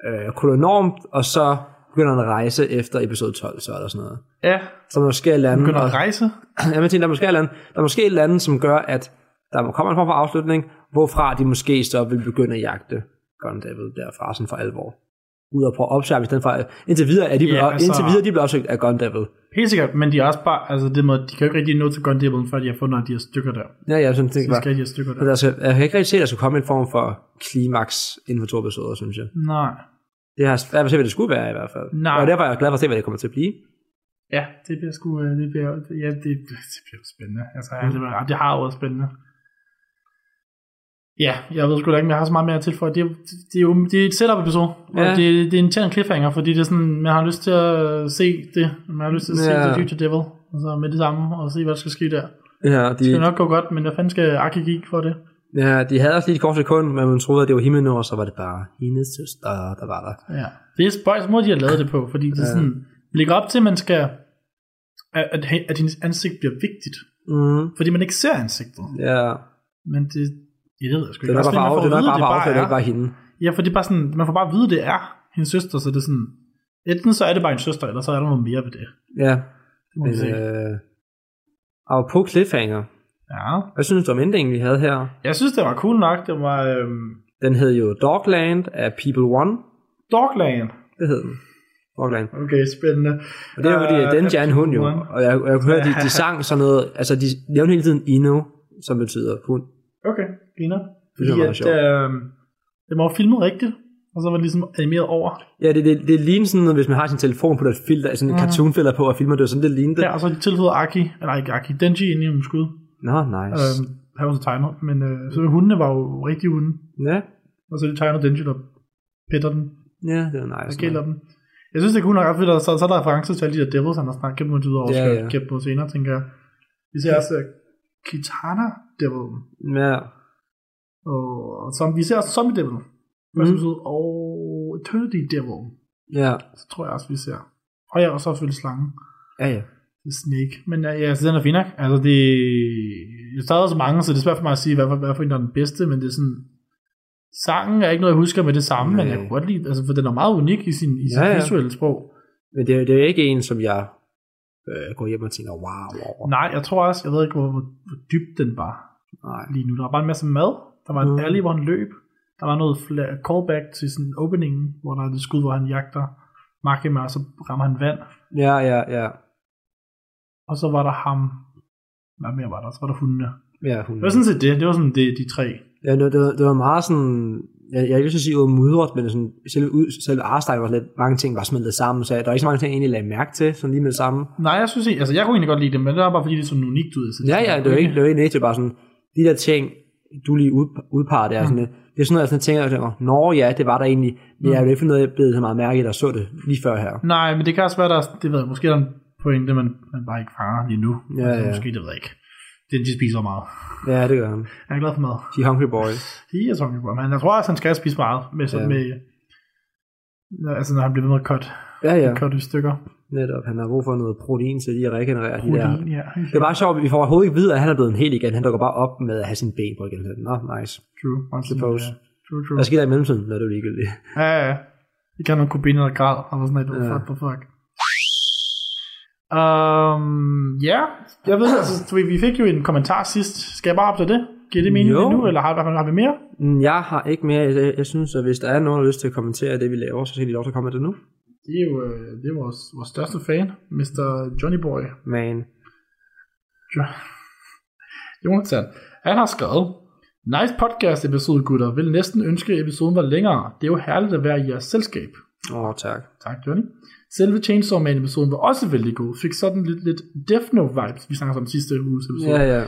øh, kolonormt, og så begynder han at rejse efter episode tolv, så eller sådan noget. Ja. Så måske et eller andet... Begynder at rejse? Ja, men tænker, der er måske et eller andet, der er måske et eller andet, som gør, at der kommer en form for afslutning, hvorfra de måske så vil begynde at jagte Gun Devil bliver farsen for alvor. Ud og prøve at opsøge i stedet for, indtil videre er de blevet, ja, altså, indtil videre de bliver opsøgt af Gun Devil. Helt sikkert, men de er også bare, altså det med, de kan jo ikke rigtig nå til Gun Devil, før de har fundet de her stykker der. Ja, ja, sådan tænker jeg. Så skal de her stykker der. Altså, jeg kan ikke rigtig se, at der skulle komme en form for klimaks inden for to episoder, synes jeg. Nej. Det har svært at se, hvad det skulle være i hvert fald. Nej. Og derfor er jeg glad for at se, hvad det kommer til at blive. Ja, det bliver sgu, det bliver, ja, det, det bliver spændende. Altså, mm. det, bliver, det har jo været spændende. Ja, jeg ved sgu da ikke, men jeg har så meget mere at tilføje. Det er, det er jo det er et setup-episode, ja. Og det, det er en intern cliffhanger, fordi det er sådan, man har lyst til at se det, man har lyst til at se ja. The Future Devil, altså med det samme, og se, hvad der skal ske der. Ja, de, det skal nok gå godt, men der fanden skal Aki gik for det? Ja, de havde også lige et kort sekund, men man troede, at det var Himeno, og så var det bare hendes søster, der var der. Ja, det er spøjs måde, de har lavet det på, fordi det ja. sådan ligger op til, at man skal, at, at, at hendes ansigt bliver vigtigt, mm. fordi man ikke ser ansigtet. Ja. Men det... Det ved jeg sgu ikke. Det er bare for at vide, det ikke var hende. Ja, for det er bare sådan, man får bare at vide, det er hendes søster, så det er sådan, enten så er det bare en søster, eller så er der noget mere ved det. Ja. Det må vi se. Og på cliffhanger. Ja. Hvad synes du om endingen, vi havde her? Jeg synes, det var cool nok. Det var, øhm... den hed jo Dogland af People One. Dogland? Det hed den. Dogland. Okay, spændende. Og det er jo fordi, at Denji er en hund jo. Og jeg kunne høre, de sang sådan noget, altså de nævnte hele tiden Ino, som betyder hund. Okay, griner. Fordi det var at, øh, det var filmet rigtigt, og så var det ligesom animeret over. Ja, det, det, det ligner sådan noget, hvis man har sin telefon på det filter, sådan en mm-hmm. cartoonfilter på, og filmer det, og sådan det lignede. Ja, og så tilføjede Aki, eller ikke Aki, Denji ind i en skud. Nå, nice. Øh, han var så tegnet, men øh, så hundene var jo rigtige hunde. Ja. Og så det tegner Denji, der pætter den. Ja, det var nice. Og gælder dem. Jeg synes, det kunne nok ret fedt, så, så er der referencer til alle de der devils, han har snakket kæmpe mod ud og ja, ja. Kæmpe mod senere, tænker jeg. Især ja. også Kitana Devil. Ja. Og som vi ser også Zombie Devil. Mm. Og Eternity Devil. Ja. Så tror jeg også, vi ser. Og jeg er også selvfølgelig slangen. Ja, ja. Det er Snake. Men ja, så den er fin nok. Altså det... Der er så mange, så det er svært for mig at sige, hvad for, hvad for en der er den bedste, men det er sådan... Sangen er ikke noget, jeg husker med det samme, Nej. men jeg kan godt lide... Altså, for den er meget unik i sin, i sin ja, ja. visuelle sprog. Men det er, det er ikke en, som jeg... Jeg går hjem og tænker, wow, wow. Nej, jeg tror også, jeg ved ikke, hvor, hvor, hvor dybt den var. Nej. Lige nu. Der var bare en masse mad. Der var en mm. alley, hvor han løb. Der var noget fla- callback til sådan openingen, hvor der er det skud, hvor han jagter Makima, og så rammer han vand. Ja, ja, ja. Og så var der ham. Hvad mere var der? Så var der hundene. Ja, hundene. Det var sådan set det. Det var sådan det, de tre. Ja, det, det, var, det var meget sådan... Jeg, jeg vil ikke sige ud mudret, men sådan, selv, selv Arstein var lidt, mange ting var smeltet sammen, så der er ikke så mange ting, jeg egentlig lagde mærke til, sådan lige med det samme. Nej, jeg synes ikke, altså jeg kunne egentlig godt lide det, men det var bare fordi, det er sådan unikt ud. Så ja, ja, det er jo ikke, det er ikke, det er bare sådan, de der ting, du lige ud, udparer der, mm. sådan, det er sådan noget, jeg sådan tænker, jeg tænker, nå ja, det var der egentlig, men jeg er jo ikke fundet, at jeg blev så meget mærke, der så det lige før her. Nej, men det kan også være, der, det ved jeg, måske er der en pointe, man, man bare ikke fanger lige nu, ja, altså, ja. måske det ved jeg ikke. Det, de spiser meget. Ja, det gør han. Han er glad for mad. De er hungry boy. De er hungry boy. Men jeg tror også, han skal spise meget. Med sådan ja. med... Altså, når han bliver ved med at cut. Ja, ja. Cut i stykker. Netop. Han har brug for noget protein, så de regenererer protein, de der. Protein, ja. Det er bare sjovt, vi får overhovedet ikke vide, at han er blevet en helt igen. Han dukker bare op med at have sine ben på igen. Nå, nice. True. Suppose. Ja. True, true. Hvad sker der i mellemtiden? Nå, det er jo ligegyldigt. Ja, ja, ja. Ikke har nogen Kobeni eller grad. Han var sådan et, ja. fuck, fuck. Um, ja, jeg ved altså, vi fik jo en kommentar sidst. Skal jeg bare op til det? Giver det mening nu, eller har, har vi mere? Jeg har ikke mere. Jeg, jeg synes, at hvis der er nogen, der lyst til at kommentere det, vi laver, så skal de lov til at komme til det nu. Det er jo det er vores, vores største fan, mister Johnny Boy. Man. Jo- Jonathan, han har skrevet: nice podcast episode, gutter. Vil næsten ønske, episoden var længere. Det er jo herligt at være i jeres selskab. Åh, oh, tak. Tak, Johnny. Selve Chainsaw Man-episoden var også vældig god. Fik sådan lidt, lidt Death Note-vibes. Vi snakkede om sidste uges episode. Ja, ja.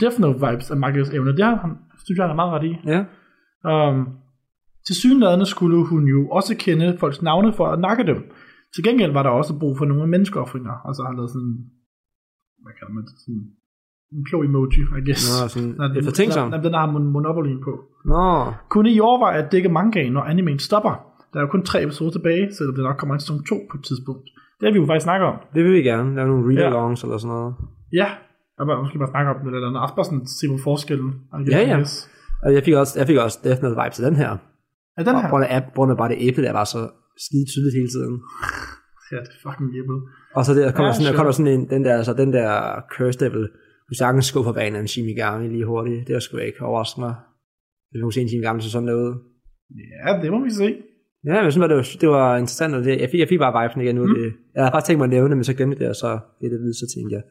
Death Note-vibes af Marcus evner. Det har han, synes jeg, han er meget ret i. Ja. Um, til synlædende skulle hun jo også kende folks navne for at nakke dem. Til gengæld var der også brug for nogle menneskeoffringer. Og så har han lavet sådan... Hvad kalder man det? Sådan en klog emoji, I guess. Nå, sådan eftertænksom. Den, den har Monopoly på. Nå. Kunne I overveje at dække mangaen, når animen stopper? Der er jo kun tre episoder tilbage, så det nok kommer en sæson to på et tidspunkt. Det har vi jo faktisk snakket om. Det vil vi gerne. Lave nogle read-alongs ja. eller sådan noget. Ja, jeg bare, måske bare snakke om det eller andet. Også bare sådan se på forskellen. Ja, ja. Og jeg fik også, jeg fik også Death Note vibe til den her. Ja, den her. Brugt af bare det æble, der var så skide tydeligt hele tiden. Ja, det er fucking æble. Og så der kommer ja, sådan, der kommer sådan en, den der, så den der curse devil, du sagtens skubber banen af en Shimigami lige hurtigt. Det var sgu ikke overraskende mig. Det var måske en Shimigami, så sådan derude. Ja, det må vi se. Ja, jeg synes, det var, det var interessant, og det, jeg, fik, jeg fik bare viben igen nu. Mm. Det, jeg havde faktisk tænkt mig at nævne det, men så glemte det, og så det der videre, så tænkte jeg,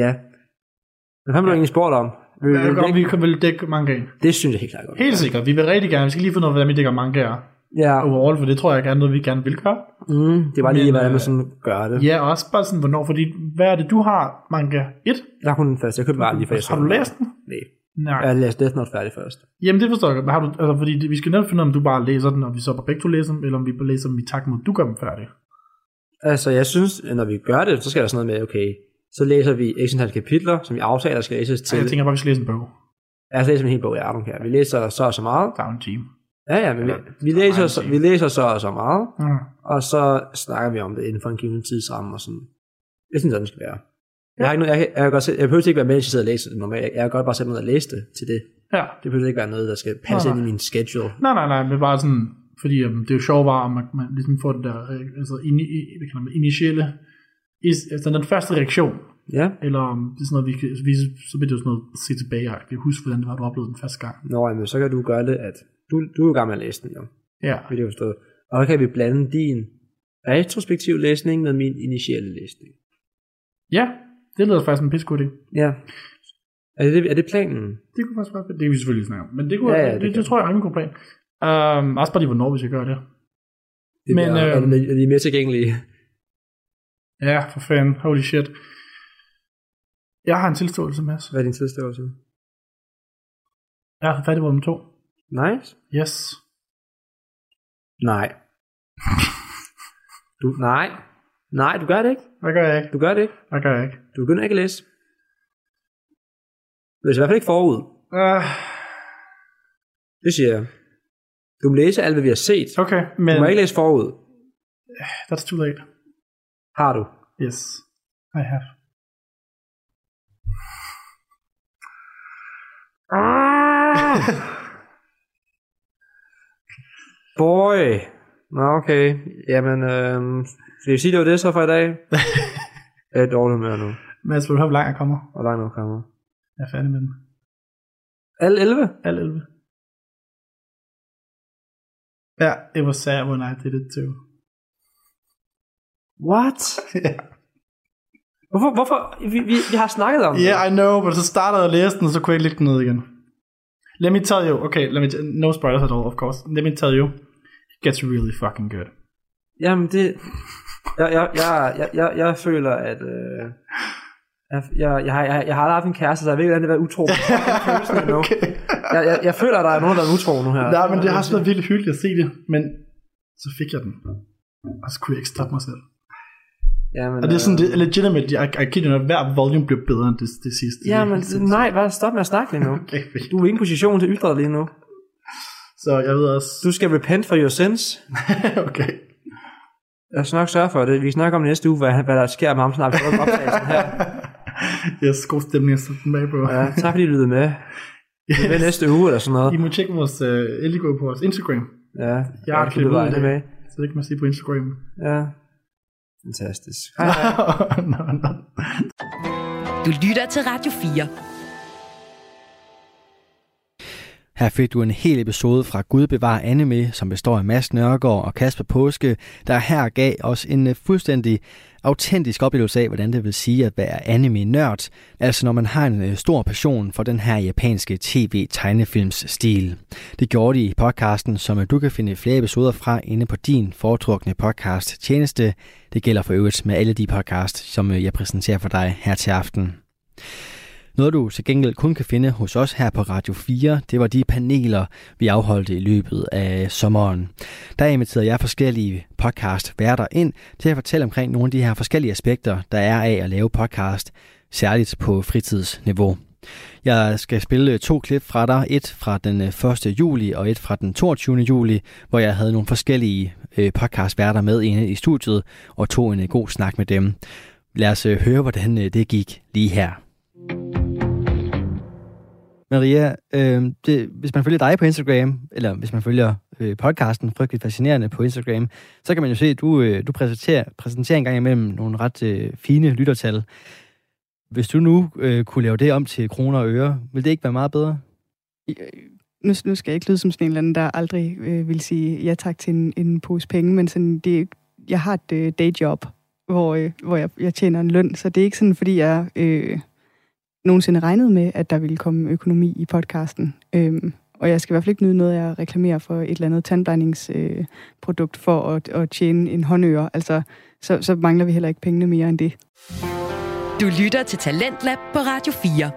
ja. Men hvad har man egentlig spurgt om? Vi, ja, vil, godt, vi kan vel dække mangaen. Det synes jeg helt klart godt. Helt sikkert, vi vil rigtig gerne, vi skal lige finde ud af, hvordan vi dækker mangaer. Ja. Overall, for det tror jeg er noget, vi gerne vil gøre. Mm, det var lige, hvordan man sådan gør det. Ja, også bare sådan, hvornår, fordi hvad er det, du har manga et? Jeg har kun den første, jeg købte bare lige først. Har du læst den? Nej. Nej. Jeg har læst Death Note færdig først. Jamen det forstår jeg. Har du, altså, fordi det, vi skal netop finde ud af, om du bare læser den, og vi så bare begge to læser dem, eller om vi bare læser dem i takt mod, du gør dem færdig. Altså jeg synes, når vi gør det, så skal der sådan noget med, okay, så læser vi x antal kapitler, som vi aftaler skal læses til. Ej, jeg tænker bare, vi skal læse en bog. Altså læser en hel bog i Arden her. Vi læser så og så meget. Der er en time. Ja, ja, men eller, vi, vi, læser så, vi læser så og så meget, mm. og så snakker vi om det inden for en given tidsramme og sådan. Jeg synes, det skal være. Jeg, har ikke noget, jeg, jeg, jeg, jeg behøver ikke være med, at jeg sidder og læser det normalt. Jeg, jeg har godt bare sætte mig ned og læse det til det. Ja. Det behøver ikke være noget, der skal passe nej, nej. ind i min schedule. Nej, nej, nej. Det er bare sådan, fordi um, det er jo sjovt bare, at man, man ligesom får den der altså, in, i, hvad kalder man, initielle, is, altså den første reaktion. Ja. Eller um, det er sådan noget, vi, vi, så bliver det jo sådan noget, se tilbage her. Vi husker, hvordan det var, du oplevede den første gang. Nå, jamen, så kan du gøre det, at du, du er jo gammel at læse den, jo. Ja. Vil det forstå. Og så kan vi blande din retrospektive læsning med min initielle læsning. Ja. Det lyder faktisk en pissegod idé. Ja. Er det, er det planen? Det kunne faktisk være. Det kan vi selvfølgelig snakke om. Men det, kunne, ja, ja, det, det, det, det tror jeg er en god plan. Um, også bare de hvornår, hvis jeg gør det. Det men, er, øhm, er de mere tilgængelige? Ja, for fanden. Holy shit. Jeg har en tilståelse, Mads. Hvad er din tilståelse? Jeg har fat i dem to. Nice. Yes. Nej. du, nej. Nej, du gør det ikke. Det gør jeg ikke. Du gør det ikke. Det gør jeg ikke. Du begynder ikke at læse. Du læser i hvert fald ikke forud. Uh. Det siger jeg. Du må læse alt, hvad vi har set. Okay, men... Du må ikke læse forud. That's too late. Har du? Yes, I have. Ah. Boy. Nå, okay. Jamen, øhm... skal vi sige, det var det så for i dag? Jeg er dårlig med nu. Men altså, vil du høre, hvor langt jeg kommer? Hvor langt jeg kommer? Jeg er færdig med den. Alle elleve? Alle elleve. Ja, yeah, it was sad when I did it too. What? Yeah. Hvorfor? hvorfor? Vi, vi, vi har snakket om det. Yeah, I know, men så startede jeg at læse den, og så kunne jeg ikke lægge den ned igen. Let me tell you, okay, let me t- no spoilers at all, of course. Let me tell you, it gets really fucking good. Jamen det, jeg, jeg, jeg, jeg, jeg, jeg føler at øh, jeg, jeg, jeg, jeg har aldrig haft en kæreste, så jeg ved ikke, hvordan det er at være utro. Okay. jeg, jeg, jeg føler, at der er nogen, der er utro nu her. Nej, men det har også været virkelig hyggeligt at se det, men så fik jeg den, og så kunne jeg ikke stoppe mig selv. Jamen, og det er sådan det, legitimate, jeg, jeg kigger når hver volume bliver bedre end det, det sidste. Jamen nej, bare stop med at snakke lige nu. Okay, du er i en position til ytret lige nu. Så jeg ved også. Du skal repent for your sins. Okay. Jeg skal nok sørge for det. Vi snakker om næste uge, hvad, hvad der sker med ham snart. Jeg er god stemning, så med, bro. Ja, tak fordi I lyttede med. Yes. Det er næste uge eller sådan noget. I må tjekke vores uh, Eligo på vores Instagram. Ja, jeg, jeg har klippet ud det med. Så det kan man se på Instagram. Ja, fantastisk. Hej, hej. no, no. Du lytter til Radio fire. Her fik du en hel episode fra Gud bevarer anime, som består af Mads Nørregård og Kasper Påske, der her gav os en fuldstændig autentisk oplevelse af, hvordan det vil sige at være anime-nørd, altså når man har en stor passion for den her japanske tv-tegnefilmsstil. Det gjorde de i podcasten, som du kan finde flere episoder fra inde på din foretrukne podcast-tjeneste. Det gælder for øvrigt med alle de podcast, som jeg præsenterer for dig her til aften. Noget du til gengæld kun kan finde hos os her på Radio fire, det var de paneler, vi afholdte i løbet af sommeren. Der inviterede jeg forskellige podcast-værter ind til at fortælle omkring nogle af de her forskellige aspekter, der er af at lave podcast, særligt på fritidsniveau. Jeg skal spille to klip fra dig, et fra den første juli og et fra den toogtyvende juli, hvor jeg havde nogle forskellige podcastværter med inde i studiet og tog en god snak med dem. Lad os høre, hvordan det gik lige her. Maria, øh, det, hvis man følger dig på Instagram, eller hvis man følger øh, podcasten Frygteligt Fascinerende på Instagram, så kan man jo se, at du, øh, du præsenterer, præsenterer en gang imellem nogle ret øh, fine lyttertal. Hvis du nu øh, kunne lave det om til kroner og øre, ville det ikke være meget bedre? nu, nu skal jeg ikke lyde som sådan en eller anden, der aldrig øh, vil sige ja tak til en, en pose penge, men sådan, det er, jeg har et øh, dayjob, hvor, øh, hvor jeg, jeg tjener en løn, så det er ikke sådan, fordi jeg øh, nogensinde regnede med, at der ville komme økonomi i podcasten. Øh, og jeg skal i hvert fald ikke nyde noget, jeg reklamerer for et eller andet tandplejningsprodukt øh, for at, at tjene en håndører. Altså, så, så mangler vi heller ikke pengene mere end det. Du lytter til Talentlab på Radio fire.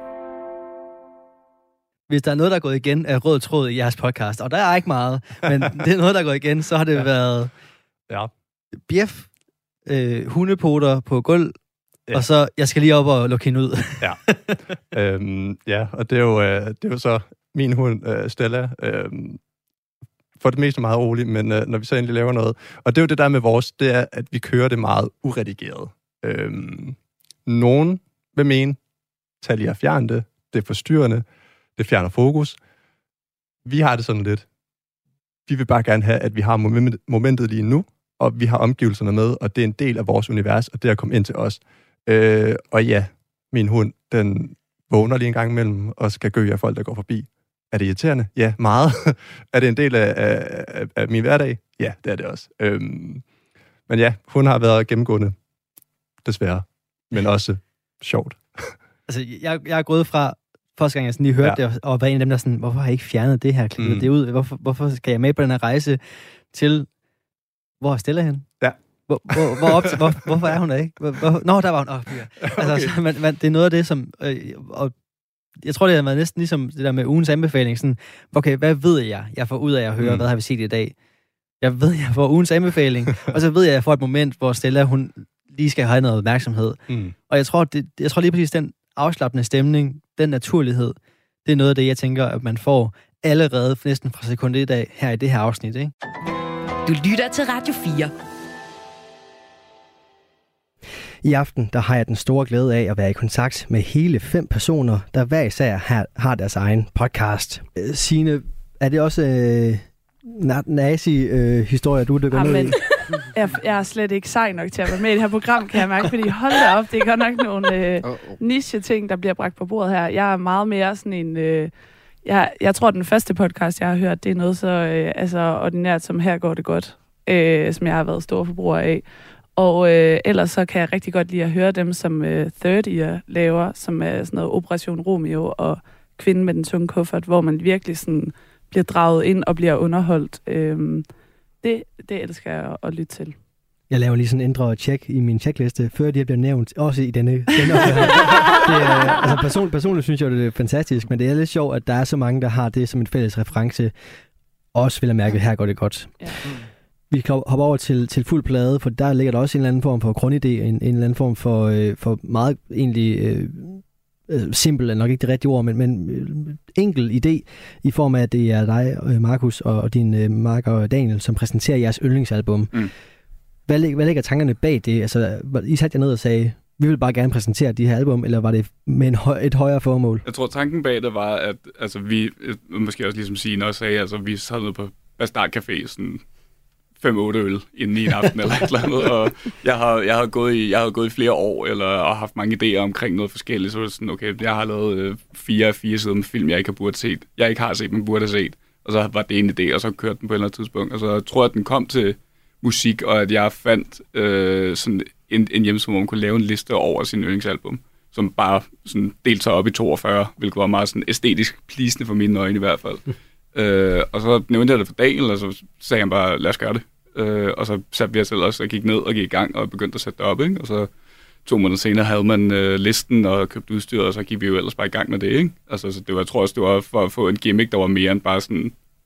Hvis der er noget, der er gået igen, er rød tråd i jeres podcast. Og der er ikke meget, men det er noget, der er gået igen. Så har det ja. været ja. bjef, øh, hundepoter på gulv, ja. og så, jeg skal lige op og lukke hende ud. ja. Øhm, ja, og det er jo, øh, det er jo så min hund, øh, Stella, øh, for det meste meget rolig, men øh, når vi så endelig laver noget. Og det er jo det der med vores, det er, at vi kører det meget uredigeret. Øh, nogen vil mene, tag lige og fjern det, det er forstyrrende. Det fjerner fokus. Vi har det sådan lidt. Vi vil bare gerne have, at vi har momentet lige nu, og vi har omgivelserne med, og det er en del af vores univers, og det er at komme ind til os. Øh, og ja, min hund, den vågner lige en gang imellem, og skal gø af folk, der går forbi. Er det irriterende? Ja, meget. Er det en del af, af, af min hverdag? Ja, det er det også. Øh, men ja, hun har været gennemgående. Desværre. Men også sjovt. Altså, jeg, jeg er gået fra... Første gang, jeg sådan lige hørte ja. det, og var en af dem, der sådan, hvorfor har jeg ikke fjernet det her, klippet mm. det ud? Hvorfor, hvorfor skal jeg med på den her rejse til, hvor er Stella henne? Ja. Hvor, hvor, hvor op til, hvor, hvorfor er hun der ikke? Hvor, hvor, nå, der var hun. Oh, ja. Altså, okay. så, man, man, det er noget af det, som... Øh, og jeg tror, det har været næsten ligesom det der med ugens anbefaling. Sådan, okay, hvad ved jeg, jeg får ud af at høre, mm. hvad har vi set i dag? Jeg ved, jeg får ugens anbefaling, og så ved jeg, jeg får et moment, hvor Stella, hun lige skal have noget opmærksomhed. Mm. Og jeg tror, det, jeg tror lige præcis den afslappende stemning, den naturlighed, det er noget af det, jeg tænker, at man får allerede næsten fra sekundet i dag her i det her afsnit, ikke? Du lytter til Radio fire. I aften, der har jeg den store glæde af at være i kontakt med hele fem personer, der hver især har deres egen podcast. Signe, er det også øh, nazi-historier, øh, du dykker ned i? Jeg, jeg er slet ikke sej nok til at være med i det her program, kan jeg mærke, fordi hold da op, det er godt nok nogle øh, niche-ting, der bliver bragt på bordet her. Jeg er meget mere sådan en... Øh, jeg, jeg tror, den første podcast, jeg har hørt, det er noget så øh, altså, ordinært som Her går det godt, øh, som jeg har været stor forbruger af. Og øh, ellers så kan jeg rigtig godt lide at høre dem, som øh, third year laver, som er sådan noget Operation Romeo og Kvinden med den tunge kuffert, hvor man virkelig sådan bliver draget ind og bliver underholdt. Øh, Det, det elsker jeg at lytte til. Jeg laver lige sådan en indre check i min checkliste, før de bliver nævnt, også i denne. denne det er, altså person, personligt synes jeg, det er fantastisk, men det er lidt sjovt, at der er så mange, der har det som en fælles reference. Også vil jeg mærke, her går det godt. Ja. Vi kan hoppe over til, til fuld plade, for der ligger der også en eller anden form for grundidé, en, en eller anden form for, øh, for meget egentlig... Øh, simpel er nok ikke det rigtige ord, men, men enkel idé i form af, at det er dig, Markus, og din makker Daniel, som præsenterer jeres yndlingsalbum. Mm. Hvad, lig, hvad ligger tankerne bag det? Altså, I satte jer ned og sagde, vi vil bare gerne præsentere de her album, eller var det med en høj, et højere formål? Jeg tror, tanken bag det var, at altså, vi, måske også ligesom Signe også sagde, altså vi sad ned på Bastardcafé, sådan fem otte øl inden i en aften eller et eller andet, og jeg har, jeg har gået i, jeg har gået i flere år, eller, og haft mange idéer omkring noget forskelligt, så var det sådan, okay, jeg har lavet øh, fire af fire sider med film, jeg ikke har burde set, jeg ikke har set, men burde have set, og så var det en idé, og så kørte den på et eller andet tidspunkt, og så tror jeg, at den kom til musik, og at jeg fandt øh, sådan en, en hjemmeside, hvor man kunne lave en liste over sin yndlingsalbum, som bare sådan delte sig op i toogfyrre, hvilket var meget sådan æstetisk plisende for mine øjne i hvert fald. Øh, og så nævnte jeg det for Daniel, og så sagde han bare, lad os gøre det. Øh, og så satte vi os selv også og gik ned og gik i gang og begyndte at sætte det op, ikke? Og så to måneder senere havde man øh, listen og købt udstyret, og så gik vi jo ellers bare i gang med det, ikke? Altså, så det var, jeg tror også, det var for at få en gimmick, der var mere end bare sådan,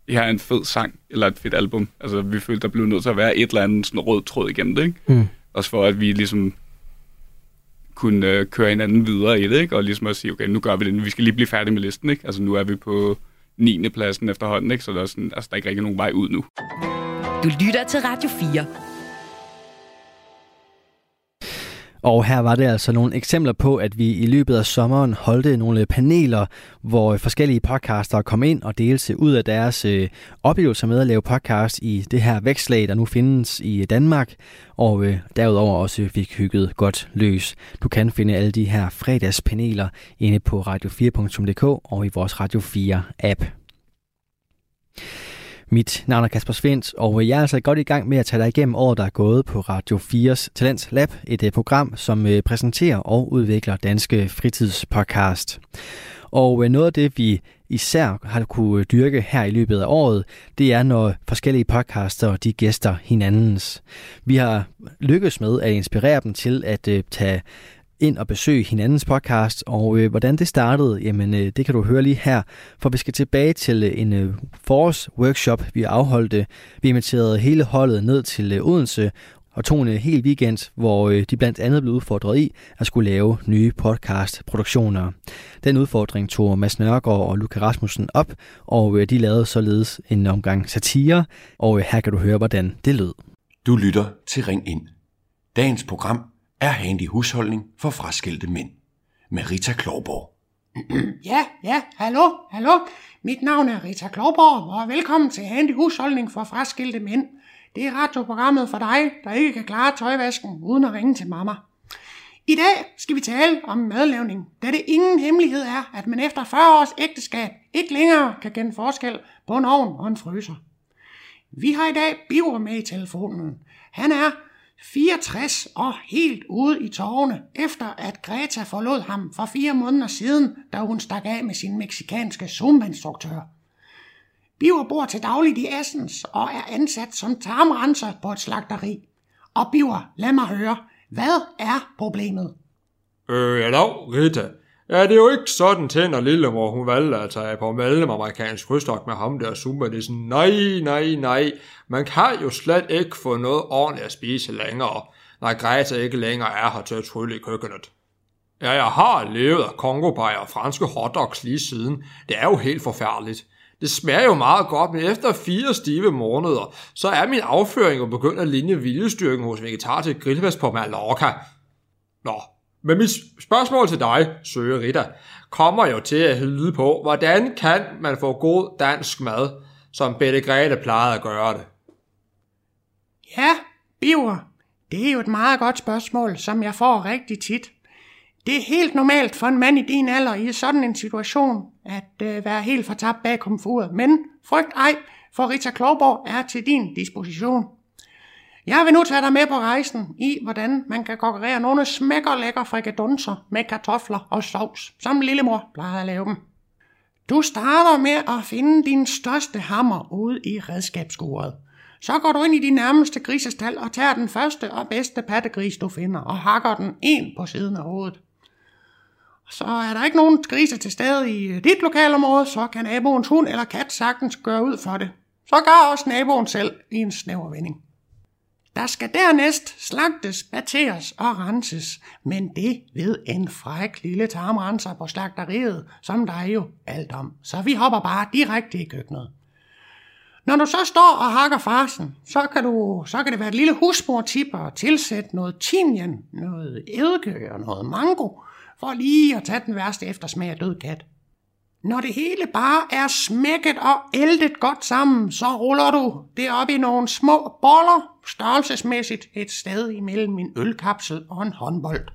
det her er en fed sang eller et fedt album. Altså, vi følte, der blev nødt til at være et eller andet sådan rød tråd igennem det, ikke? Mm. Også for, at vi ligesom kunne øh, køre hinanden videre i det, ikke? Og ligesom at sige, okay, nu gør vi det, vi skal lige blive færdige med listen, ikke? Altså, nu er vi på niende pladsen efterhånden, ikke? Så der er, sådan, altså, der er ikke rigtig nogen vej ud nu. Du lytter til Radio fire. Og her var det altså nogle eksempler på, at vi i løbet af sommeren holdte nogle paneler, hvor forskellige podcaster kom ind og delte ud af deres øh, oplevelser med at lave podcast i det her vækslag, der nu findes i Danmark. Og øh, derudover også fik hygget godt løs. Du kan finde alle de her fredagspaneler inde på radio fire punktum d k og i vores Radio fire app. Mit navn er Kasper Svindt, og jeg er altså godt i gang med at tage dig igennem året, der er gået på Radio fires Talents Lab, et program, som præsenterer og udvikler danske fritidspodcast. Og noget af det, vi især har kunne dyrke her i løbet af året, det er, når forskellige podcaster de gæster hinandens. Vi har lykkes med at inspirere dem til at tage ind og besøge hinandens podcast, og øh, hvordan det startede, jamen øh, det kan du høre lige her, for vi skal tilbage til øh, en øh, forårs-workshop, vi afholdte. Vi inviterede hele holdet ned til øh, Odense og tog en øh, hel weekend, hvor øh, de blandt andet blev udfordret i at skulle lave nye podcastproduktioner. Den udfordring tog Mads Nørregård og Lukas Rasmussen op, og øh, de lavede således en omgang satire, og øh, her kan du høre, hvordan det lød. Du lytter til Ring Ind. Dagens program er handy husholdning for fraskilte mænd. Med Rita Klovborg. Ja, ja, hallo, hallo. Mit navn er Rita Klovborg, og velkommen til handy husholdning for fraskilte mænd. Det er radioprogrammet for dig, der ikke kan klare tøjvasken uden at ringe til mamma. I dag skal vi tale om madlavning, da det ingen hemmelighed er, at man efter fyrre års ægteskab ikke længere kan kende forskel på en ovn og en fryser. Vi har i dag Biver med i telefonen. Han er fireogtres og helt ude i tårerne, efter at Greta forlod ham for fire måneder siden, da hun stak af med sin meksikanske zumba-instruktør. Biver bor til dagligt i Assens og er ansat som tarmrenser på et slagteri. Og Biver, lad mig høre, hvad er problemet? Øh, hello, Rita. Ja, det er jo ikke sådan tænder lillemor, hun valgte at tage på mellem-amerikansk rygstok med ham der zumba. Det er sådan, nej, nej, nej. Man kan jo slet ikke få noget ordentligt at spise længere, når Greta ikke længere er her til at trylle i køkkenet. Ja, jeg har levet af kongobajer og franske hotdogs lige siden. Det er jo helt forfærdeligt. Det smager jo meget godt, men efter fire stive måneder, så er min afføring jo begyndt at ligne viljestyrken hos vegetar til grillfest på Mallorca. Nå. Men mit spørgsmål til dig, søge Rita, kommer jo til at lyde på, hvordan kan man få god dansk mad, som Bette Grete plejede at gøre det? Ja, Biver, det er jo et meget godt spørgsmål, som jeg får rigtig tit. Det er helt normalt for en mand i din alder i sådan en situation, at øh, være helt fortabt bag komfuret. Men frygt ej, for Rita Klovborg er til din disposition. Jeg vil nu tage dig med på rejsen i, hvordan man kan kokkerere nogle smækker lækker frikadunser med kartofler og sovs, som lillemor plejer at lave dem. Du starter med at finde din største hammer ude i redskabsskuret. Så går du ind i din nærmeste grisestal og tager den første og bedste pattegris, du finder, og hakker den en på siden af hovedet. Så er der ikke nogen griser til stede i dit lokalområde, så kan naboens hund eller kat sagtens gøre ud for det. Så gør også naboen selv i en snæver vending. Der skal dernæst slagtes, batteres og renses, men det ved en fræk lille tarmrenser på slagteriet, som der er jo alt om. Så vi hopper bare direkte i køkkenet. Når du så står og hakker farsen, så kan, du, så kan det være et lille husmortip at tilsætte noget timian, noget eddike og noget mango, for lige at tage den værste eftersmag af død kat. Når det hele bare er smækket og æltet godt sammen, så ruller du det op i nogle små boller, størrelsesmæssigt et sted imellem en ølkapsel og en håndbold.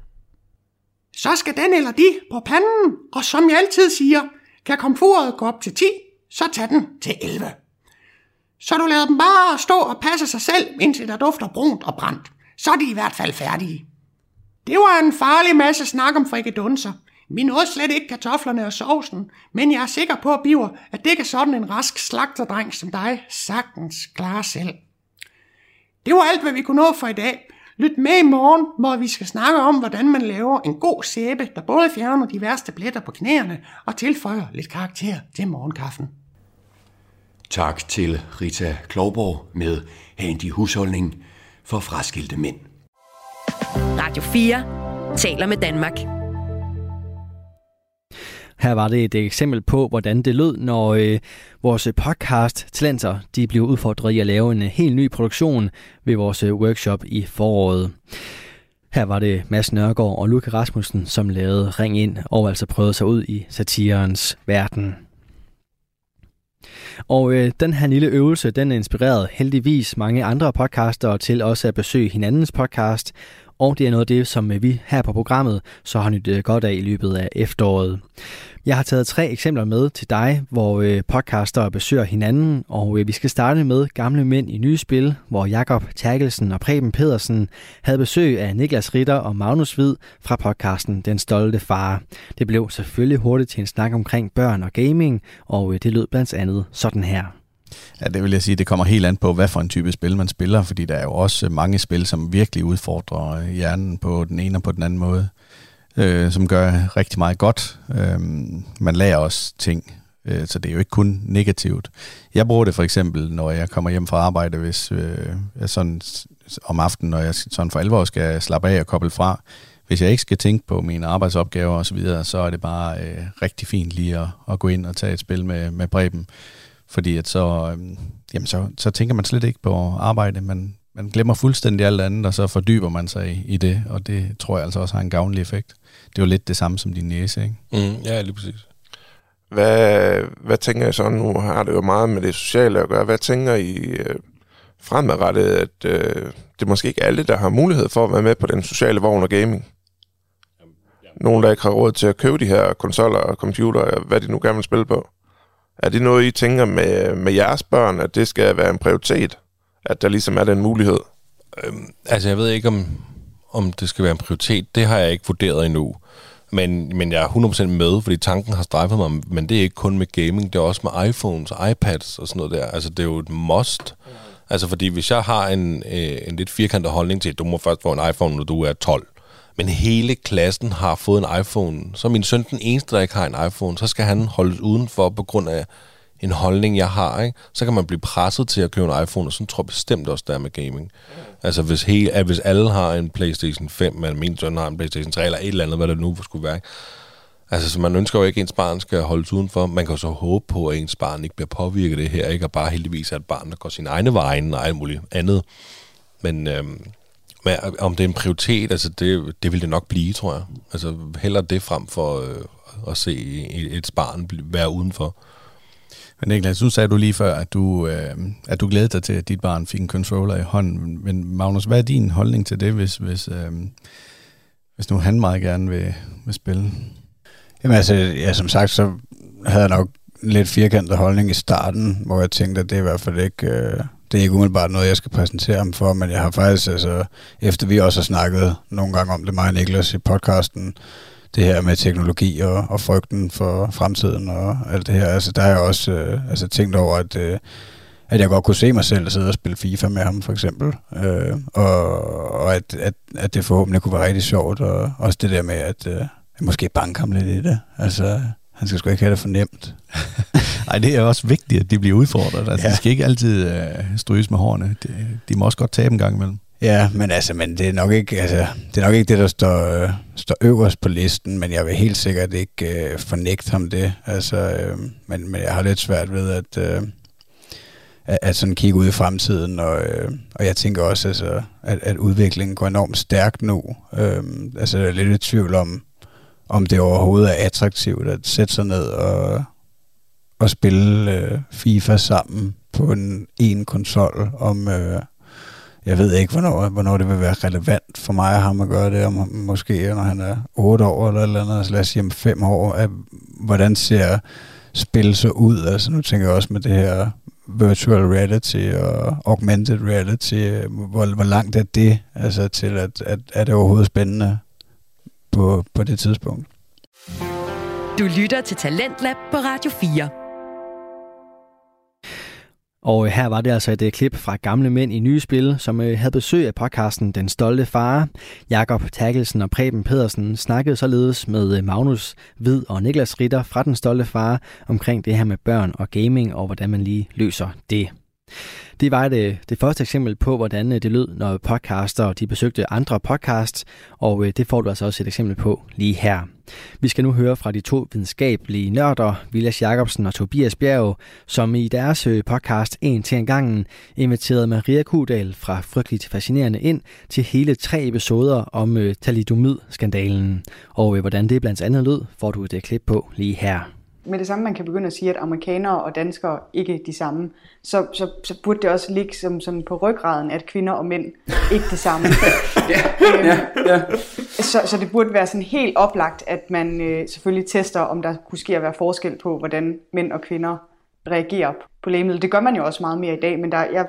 Så skal den eller de på panden, og som jeg altid siger, kan komfuret gå op til ti, så tag den til elleve. Så du lader dem bare stå og passe sig selv, indtil der dufter brunt og brændt. Så er de i hvert fald færdige. Det var en farlig masse snak om frikadunser. Vi nåede slet ikke kartoflerne og sovsen, men jeg er sikker på, Biver, at det kan sådan en rask slagterdreng som dig sagtens klare selv. Det var alt, hvad vi kunne nå for i dag. Lyt med i morgen, hvor vi skal snakke om, hvordan man laver en god sæbe, der både fjerner de værste pletter på knæerne og tilføjer lidt karakter til morgenkaffen. Tak til Rita Klovborg med Handy Husholdning for fraskilte mænd. Radio fire taler med Danmark. Her var det et eksempel på, hvordan det lød, når øh, vores podcast-talenter de blev udfordret i at lave en helt ny produktion ved vores workshop i foråret. Her var det Mads Nørregård og Lukas Rasmussen, som lavede Ring Ind og altså prøvede sig ud i satirens verden. Og øh, den her lille øvelse, den inspirerede heldigvis mange andre podcastere til også at besøge hinandens podcast, og det er noget af det, som vi her på programmet så har nyt godt af i løbet af efteråret. Jeg har taget tre eksempler med til dig, hvor podcaster besøger hinanden, og vi skal starte med Gamle Mænd i Nye Spil, hvor Jakob Terkelsen og Preben Pedersen havde besøg af Niklas Ritter og Magnus Hvid fra podcasten Den Stolte Far. Det blev selvfølgelig hurtigt til en snak omkring børn og gaming, og det lød blandt andet sådan her. Ja, det vil jeg sige, det kommer helt an på, hvad for en type spil man spiller, fordi der er jo også mange spil, som virkelig udfordrer hjernen på den ene og på den anden måde, øh, som gør rigtig meget godt. Øh, man lærer også ting, øh, så det er jo ikke kun negativt. Jeg bruger det for eksempel, når jeg kommer hjem fra arbejde, hvis øh, jeg sådan om aftenen, når jeg sådan for alvor skal slappe af og koble fra. Hvis jeg ikke skal tænke på mine arbejdsopgaver osv., så, så er det bare øh, rigtig fint lige at, at gå ind og tage et spil med, med Preben. Fordi at så, øhm, jamen så, så tænker man slet ikke på arbejde, men man glemmer fuldstændig alt andet, og så fordyber man sig i, i det, og det tror jeg altså også har en gavnlig effekt. Det er jo lidt det samme som din næse, ikke? Mm, ja, lige præcis. Hvad, hvad tænker I så, nu har det jo meget med det sociale at gøre, hvad tænker I øh, fremadrettet, at øh, det er måske ikke alle, der har mulighed for at være med på den sociale vogn og gaming? Nogen, der ikke har råd til at købe de her konsoller og computere, hvad de nu gerne vil spille på? Er det noget, I tænker med, med jeres børn, at det skal være en prioritet, at der ligesom er den mulighed? Øhm, altså, jeg ved ikke, om, om det skal være en prioritet. Det har jeg ikke vurderet endnu. Men, men jeg er hundrede procent med, fordi tanken har strejfet mig. Men det er ikke kun med gaming, det er også med iPhones, iPads og sådan noget der. Altså, det er jo et must. Mm. Altså, fordi hvis jeg har en, øh, en lidt firkantet holdning til, at du må først få en iPhone, når du er tolv. Men hele klassen har fået en iPhone. Så min søn den eneste, der ikke har en iPhone, så skal han holdes udenfor på grund af en holdning, jeg har. Ikke? Så kan man blive presset til at købe en iPhone, og sådan tror jeg bestemt også, der med gaming. Altså hvis, hele, at hvis alle har en PlayStation fem, eller min søn har en PlayStation tre, eller et eller andet, hvad det nu skulle være. Ikke? Altså så man ønsker jo ikke, at ens barn skal holdes udenfor. Man kan jo så håbe på, at ens barn ikke bliver påvirket af det her, ikke? Og bare heldigvis er et barn, der går sin egne vejen og alt muligt andet. Men... Øhm Men om det er en prioritet, altså det, det vil det nok blive, tror jeg. Altså heller det frem for øh, at se et barn være udenfor. Men Niklas, nu sagde du lige før, at du, øh, at du glæder dig til, at dit barn fik en controller i hånden. Men Magnus, hvad er din holdning til det, hvis, hvis, øh, hvis nu han meget gerne vil, vil spille? Jamen altså, ja, som sagt, så havde jeg nok lidt firkantet holdning i starten, hvor jeg tænkte, at det er i hvert fald ikke... Øh Det er ikke umiddelbart noget, jeg skal præsentere ham for, men jeg har faktisk, altså, efter vi også har snakket nogle gange om det, mig og Niklas i podcasten, det her med teknologi og, og frygten for fremtiden og alt det her, altså der har jeg også øh, altså, tænkt over, at, øh, at jeg godt kunne se mig selv sidde og spille FIFA med ham for eksempel, øh, og, og at, at, at det forhåbentlig kunne være rigtig sjovt, og også det der med, at øh, måske banke ham lidt i det, altså... Han skal sgu ikke have det for nemt. Nej, det er også vigtigt, at de bliver udfordret. Altså, ja. De skal ikke altid øh, stryges med hårene. De, de må også godt tabe en gang imellem. Ja, men altså, men det er nok ikke, altså, det er nok ikke det, der står, øh, står øverst på listen, men jeg vil helt sikkert ikke øh, fornægte ham det. Altså, øh, men, men jeg har lidt svært ved at, øh, at, at sådan kigge ud i fremtiden, og, øh, og jeg tænker også, altså, at, at udviklingen går enormt stærkt nu. Øh, altså, jeg er lidt i tvivl om, om det overhovedet er attraktivt at sætte sig ned og, og spille øh, FIFA sammen på en, en konsol. Om, øh, jeg ved ikke, hvornår, hvornår det vil være relevant for mig og ham at gøre det, om, måske når han er otte år eller eller andet, så lad os sige om fem år, at, hvordan ser spil så ud? Altså nu tænker jeg også med det her virtual reality og augmented reality, hvor, hvor langt er det altså, til, at, at, at det overhovedet spændende? På, på det tidspunkt. Du lytter til Talentlab på Radio fire. Og her var det altså et klip fra Gamle Mænd i Nye Spil, som havde besøg af podcasten Den Stolte Far. Jakob Terkelsen og Preben Pedersen snakkede således med Magnus Hvid og Niklas Ritter fra Den Stolte Far omkring det her med børn og gaming og hvordan man lige løser det. Det var det, det første eksempel på, hvordan det lød, når podcaster de besøgte andre podcasts, og det får du altså også et eksempel på lige her. Vi skal nu høre fra de to videnskabelige nørder, Vilas Jacobsen og Tobias Bjerg, som i deres podcast En til en gangen inviterede Maria Kudal fra Frygteligt Fascinerende ind til hele tre episoder om thalidomid-skandalen. Og hvordan det blandt andet lød, får du et klip på lige her. med det samme man kan begynde at sige, at amerikanere og danskere ikke er de samme, så, så, så burde det også ligge som, som på ryggraden, at kvinder og mænd ikke er det samme. ja, øhm, ja, ja. Så, så det burde være sådan helt oplagt, at man øh, selvfølgelig tester, om der kunne ske at være forskel på, hvordan mænd og kvinder reagerer på lægemidlet. Det gør man jo også meget mere i dag, men der, jeg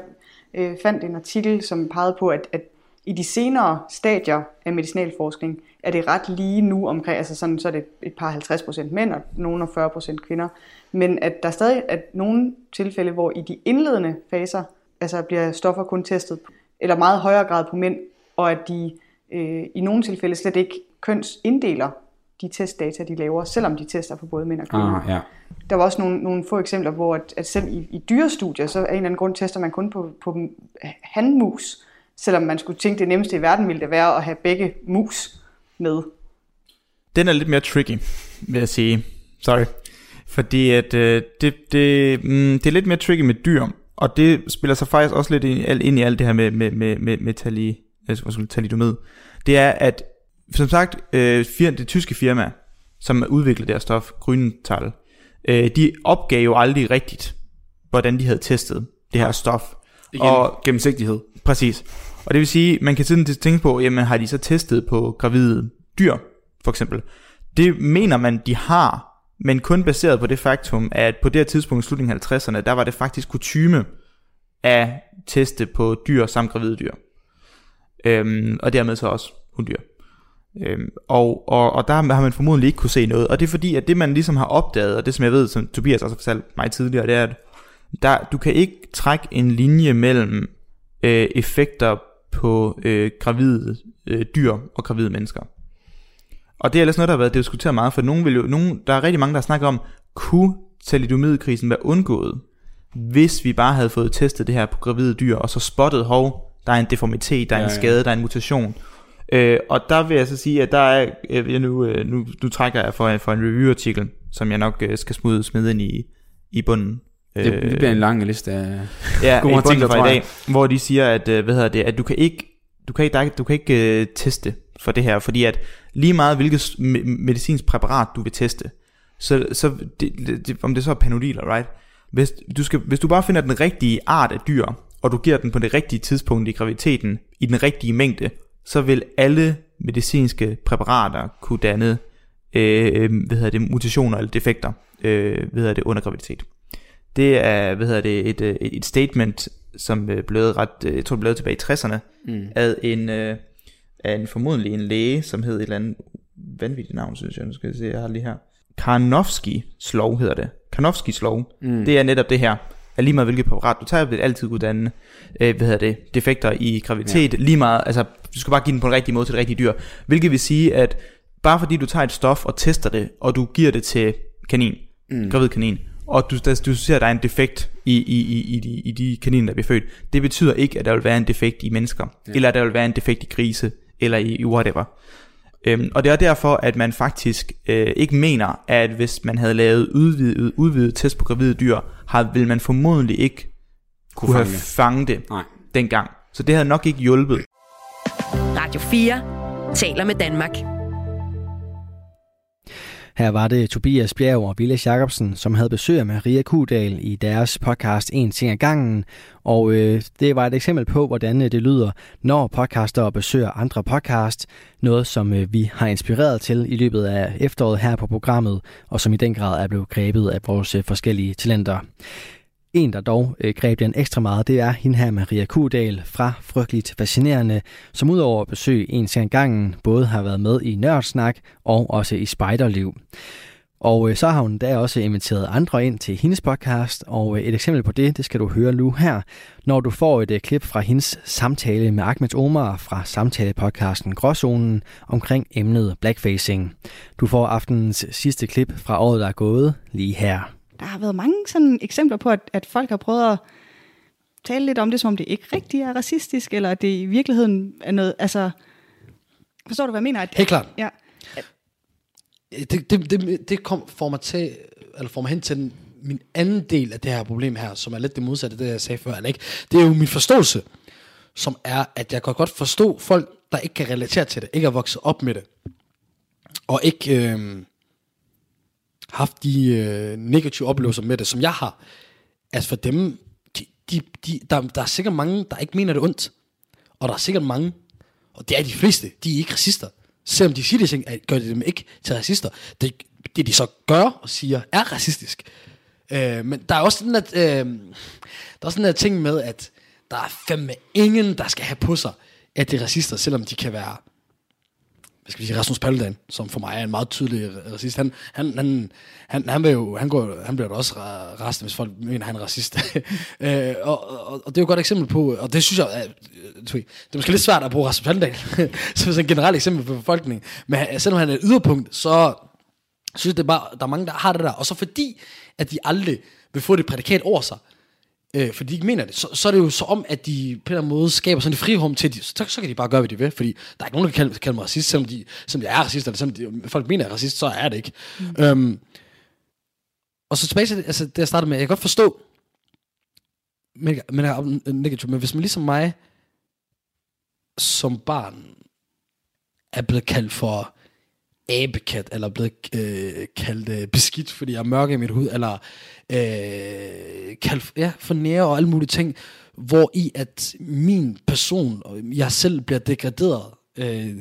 øh, fandt en artikel, som pegede på, at, at i de senere stadier af medicinalforskning er det ret lige nu omkring, altså sådan, så er det et par halvtreds procent mænd og nogle og fyrre procent kvinder, men at der stadig er nogle tilfælde, hvor i de indledende faser, altså bliver stoffer kun testet, eller meget højere grad på mænd, og at de øh, i nogle tilfælde slet ikke kønsinddeler de testdata, de laver, selvom de tester på både mænd og kvinder. Ah, ja. Der var også nogle, nogle få eksempler, hvor at, at selv i, i dyrestudier, så af en eller anden grund tester man kun på, på handmus, selvom man skulle tænke, det nemmeste i verden ville det være at have begge mus med. Den er lidt mere tricky, vil jeg sige. Sorry. Fordi at, øh, det, det, mm, det er lidt mere tricky med dyr, og det spiller sig faktisk også lidt ind i alt det her med, med, med, med, med tali, talidomid. Det er, at som sagt, øh, det tyske firma, som udvikler det her stof, Grünenthal, øh, de opgav jo aldrig rigtigt, hvordan de havde testet det her stof. Igen, og gennemsigtighed. Præcis. Og det vil sige, man kan sådan tænke på, jamen har de så testet på gravide dyr, for eksempel. Det mener man, de har, men kun baseret på det faktum, at på det her tidspunkt i slutningen af halvtredserne, der var det faktisk kutyme at teste på dyr samt gravide dyr. Øhm, og dermed så også hunddyr. Øhm, og, og, og der har man formodentlig ikke kunne se noget. Og det er fordi, at det man ligesom har opdaget, og det som jeg ved, som Tobias også fortalte mig tidligere, det er, at der, du kan ikke trække en linje mellem øh, effekter på øh, gravide øh, dyr og gravide mennesker. Og det er ellers noget, der har været diskuteret meget, for nogen vil jo, nogen, der er rigtig mange, der snakker om, kunne thalidomidkrisen være undgået, hvis vi bare havde fået testet det her på gravide dyr, og så spottet, hov, der er en deformitet, der er ja, en skade, ja. Der er en mutation. Øh, og der vil jeg så sige, at der er, øh, nu, øh, nu, nu trækker jeg for, for en review-artikel, som jeg nok øh, skal smide, smide ind i, i bunden. Det bliver en lang liste af ja, gode artikler fra i dag, hvor de siger, at hvad hedder det, at du kan ikke, du kan ikke, du kan ikke uh, teste for det her, fordi at lige meget hvilket medicinsk præparat du vil teste, så, så det, det, om det så er panodiler, right? Hvis du skal, hvis du bare finder den rigtige art af dyr, og du giver den på det rigtige tidspunkt i graviditeten i den rigtige mængde, så vil alle medicinske præparater kunne danne, øh, hvad hedder det, mutationer eller defekter, øh, hvad hedder det, under graviditet. Det er, hvad hedder det, et, et, et statement, som blev ret, jeg tror det blev tilbage i tresserne, mm. af, en, af en formodentlig en læge, som hed et eller andet vanvittigt navn, synes jeg, nu skal jeg se, jeg har lige her. Karnovskys lov hedder det. Karnovskys lov, mm. det er netop det her, at lige meget hvilket præparat du tager, vil altid kunne danne, hvad hedder det, defekter i graviditet, ja. Lige meget, altså du skal bare give den på den rigtige måde til det rigtige dyr, hvilket vil sige, at bare fordi du tager et stof og tester det, og du giver det til kanin, mm. gravid kanin, og du, du ser, at der er en defekt i, i, i, i, de, i de kaniner, der bliver født. Det betyder ikke, at der vil være en defekt i mennesker, ja. Eller at der vil være en defekt i grise, eller i, i whatever. Øhm, og det er derfor, at man faktisk øh, ikke mener, at hvis man havde lavet udvidet, udvidet test på gravide dyr, har, ville man formodentlig ikke kunne fange. have fanget det Nej. dengang. Så det havde nok ikke hjulpet. Radio fire taler med Danmark. Her var det Tobias Bjerg og Villa Jacobsen, som havde besøg af Maria Kudal i deres podcast En ting ad gangen. Og øh, det var et eksempel på, hvordan det lyder, når podcastere besøger andre podcast. Noget, som øh, vi har inspireret til i løbet af efteråret her på programmet, og som i den grad er blevet grebet af vores øh, forskellige talenter. En, der dog øh, greb den ekstra meget, det er hende her, Maria Kudal fra Frygteligt Fascinerende, som udover at besøge En til gangen både har været med i Nørdsnak og også i Spejderliv. Og øh, så har hun da også inviteret andre ind til hendes podcast, og øh, et eksempel på det, det skal du høre nu her, når du får et øh, klip fra hendes samtale med Ahmed Omar fra samtalepodcasten Gråzonen omkring emnet blackfacing. Du får aftenens sidste klip fra året, der er gået, lige her. Der har været mange sådan eksempler på, at, at folk har prøvet at tale lidt om det, som om det ikke rigtig er racistisk, eller at det i virkeligheden er noget, altså, forstår du, hvad jeg mener? At, helt klart. Ja. At, det det, det, det kom, får, mig til, eller får mig hen til den, min anden del af det her problem her, som er lidt det modsatte, det jeg sagde før, eller ikke? Det er jo min forståelse, som er, at jeg kan godt forstå folk, der ikke kan relatere til det, ikke er vokset op med det, og ikke... Øh, haft de øh, negative oplevelser med det, som jeg har. Altså for dem, de, de, de, der, der er sikkert mange, der ikke mener det ondt. Og der er sikkert mange, og det er de fleste, de er ikke racister. Selvom de siger de ting, gør det dem ikke til racister. Det, det de så gør og siger, er racistisk. Øh, men der er også sådan at, øh, der er sådan en ting med, at der er fandme ingen, der skal have på sig, at det er racister, selvom de kan være... Hvad skal vi sige, Rasmus Paldan, som for mig er en meget tydelig racist. Han, han, han, han, han, jo, han, går, han bliver jo også rasende, hvis folk mener, han er racist. øh, og, og, og det er jo et godt eksempel på, og det synes jeg, er, det er måske lidt svært at bruge Rasmus Paldan som et generelt eksempel på befolkningen, men selvom han er et yderpunkt, så synes jeg, det er bare, der er mange, der har det der. Og så fordi, at de aldrig vil få det prædikat over sig, øh, fordi de ikke mener det, så, så er det jo så om, at de på en eller anden måde skaber sådan et frirum til de, så, så kan de bare gøre, hvad de vil, fordi der er ikke nogen, der kan kalde, kalde mig racist, selvom de, selvom de er racist, eller selvom de, folk mener, at racist, så er det ikke. Mm. Øhm, og så tilbage til altså, det, jeg startede med, jeg kan godt forstå, men, men, men hvis man ligesom mig, som barn, er blevet kaldt for abekat, eller blevet øh, kaldt øh, beskidt, fordi jeg er mørk i mit hud, eller øh, kaldt ja, for nære og alle mulige ting, hvor i at min person, og jeg selv bliver degraderet øh,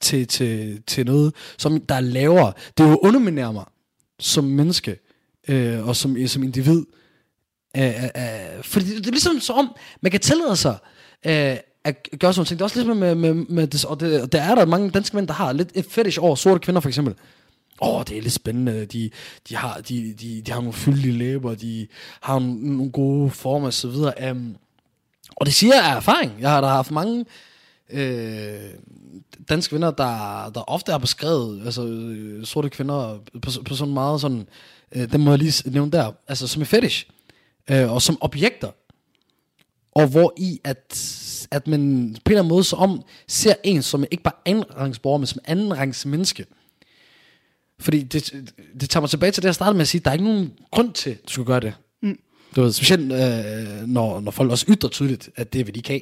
til, til, til noget, som der er lavere. Det er jo underminerer mig som menneske, øh, og som, som individ. Øh, øh, fordi det er ligesom så om, man kan tillade sig, øh, at gøre sådan ting. Det er også lidt med, med, med det, og, det, og der er der mange danske mænd, der har lidt et fetish over sorte kvinder, for eksempel. Åh, oh, det er lidt spændende. De, de, har, de, de, de har nogle fyldige læber, de har nogle, nogle gode former, og så videre. Um, og det siger jeg af erfaring. Jeg har der har haft mange øh, danske kvinder, der, der ofte har beskrevet altså, sorte kvinder på, på sådan meget sådan, øh, dem må jeg lige nævne der, altså som et fetish, øh, og som objekter. Og hvor i at, at man på en eller anden måde så om ser en som ikke bare andenrangsborger, men som andenrangs menneske. Fordi det, det tager mig tilbage til det, jeg startede med at sige, der er ikke nogen grund til, at du skal gøre det. Mm. Du ved, specielt øh, når, når folk også ytrer tydeligt, at det vil de ikke have.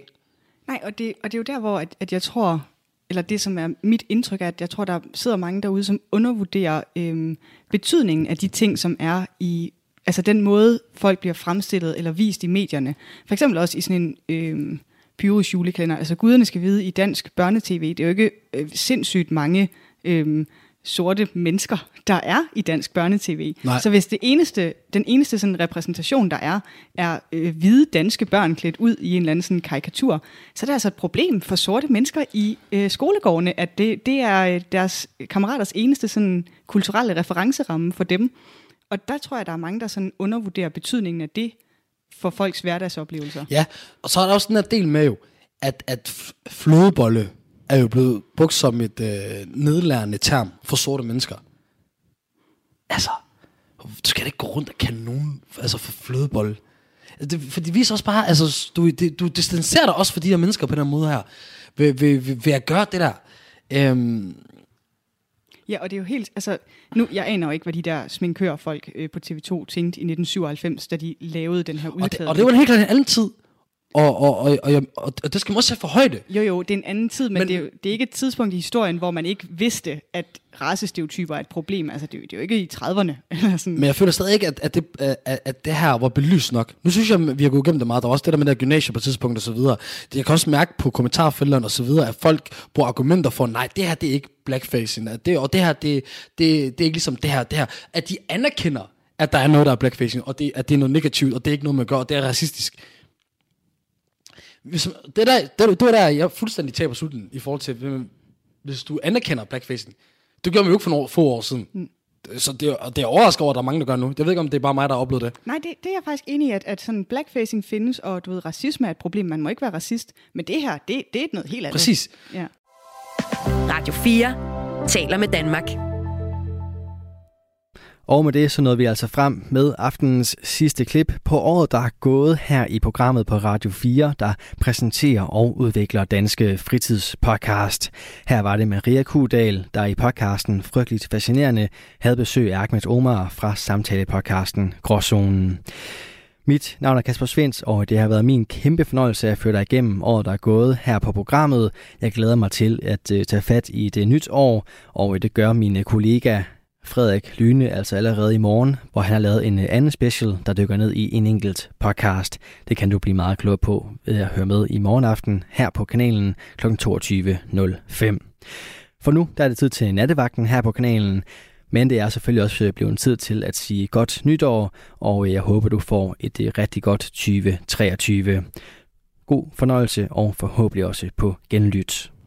Nej, og det, og det er jo der, hvor at, at jeg tror, eller det som er mit indtryk, er, at jeg tror, der sidder mange derude, som undervurderer øh, betydningen af de ting, som er i... Altså den måde, folk bliver fremstillet eller vist i medierne. For eksempel også i sådan en øh, Pyrus julekalender. Altså guderne skal vide, i dansk børnetv, det er jo ikke øh, sindssygt mange øh, sorte mennesker, der er i dansk børnetv. Nej. Så hvis det eneste, den eneste sådan repræsentation, der er, er øh, hvide danske børn klædt ud i en eller anden sådan karikatur, så er det altså et problem for sorte mennesker i øh, skolegårdene, at det, det er deres kammeraters eneste sådan kulturelle referenceramme for dem. Og der tror jeg, der er mange, der sådan undervurderer betydningen af det for folks hverdagsoplevelser. Ja, og så er der også den her del med jo, at, at flødebolle er jo blevet brugt som et øh, nedlærende term for sorte mennesker. Altså, du skal da ikke gå rundt og kalde nogen altså for flødebolle. Det, for det viser også bare, altså du, det, du distancerer dig også for de her mennesker på den her måde her, ved, ved, ved, ved at gøre det der... Øhm, Ja, og det er jo helt, altså, nu, jeg aner jo ikke, hvad de der sminkørfolk øh, på T V to tænkte i nitten syvoghalvfems, da de lavede den her udklædning. Og, og det var en helt klart en anden tid, og, og, og, og, og, og det skal man også have for højde. Jo, jo, det er en anden tid, men, men det, er jo, det er ikke et tidspunkt i historien, hvor man ikke vidste, at racestereotyper er et problem. Altså, det, det er jo ikke i trediverne. Men jeg føler stadig ikke, at, at, det, at, at det her var belyst nok. Nu synes jeg, vi har gået igennem det meget. Der var også det der med der gymnasium på tidspunkt og så videre. Jeg kan også mærke på kommentarfelterne og så videre, at folk bruger argumenter for, nej, det her det er ikke blackfacing, det, og det her, det, det, det er ikke ligesom det her, det her. At de anerkender, at der er noget, der er blackfacing, og det, at det er noget negativt, og det er ikke noget, man gør, og det er racistisk. Hvis, det, der, det, det var der, jeg fuldstændig taber sulten i forhold til, hvis du anerkender blackfacing. Det gjorde man jo ikke for nogle få år siden. Mm. Så det, det er overraskende over, at der er mange, der gør nu. Jeg ved ikke, om det er bare mig, der har oplevet det. Nej, det, det er jeg faktisk enig i, at, at sådan blackfacing findes, og du ved, racisme er et problem. Man må ikke være racist. Men det her, det, det er noget helt andet. Præcis. Ja. Radio fire taler med Danmark. Og med det så nåede vi altså frem med aftenens sidste klip på året, der er gået her i programmet på Radio fire, der præsenterer og udvikler Danske Fritidspodcast. Her var det Maria Kudal, der i podcasten Frygteligt Fascinerende havde besøg af Ahmed Omar fra samtalepodcasten Gråzonen. Mit navn er Kasper Svindt, og det har været min kæmpe fornøjelse at føre dig igennem året, der er gået her på programmet. Jeg glæder mig til at tage fat i det nyt år, og det gør mine kollegaer Frederik Lyne altså allerede i morgen, hvor han har lavet en anden special, der dykker ned i en enkelt podcast. Det kan du blive meget klogere på ved at høre med i morgenaften her på kanalen klokken toogtyve nul fem. For nu der er det tid til nattevagten her på kanalen, men det er selvfølgelig også blevet en tid til at sige godt nytår, og jeg håber, du får et rigtig godt tyve treogtyve. God fornøjelse og forhåbentlig også på genlyt.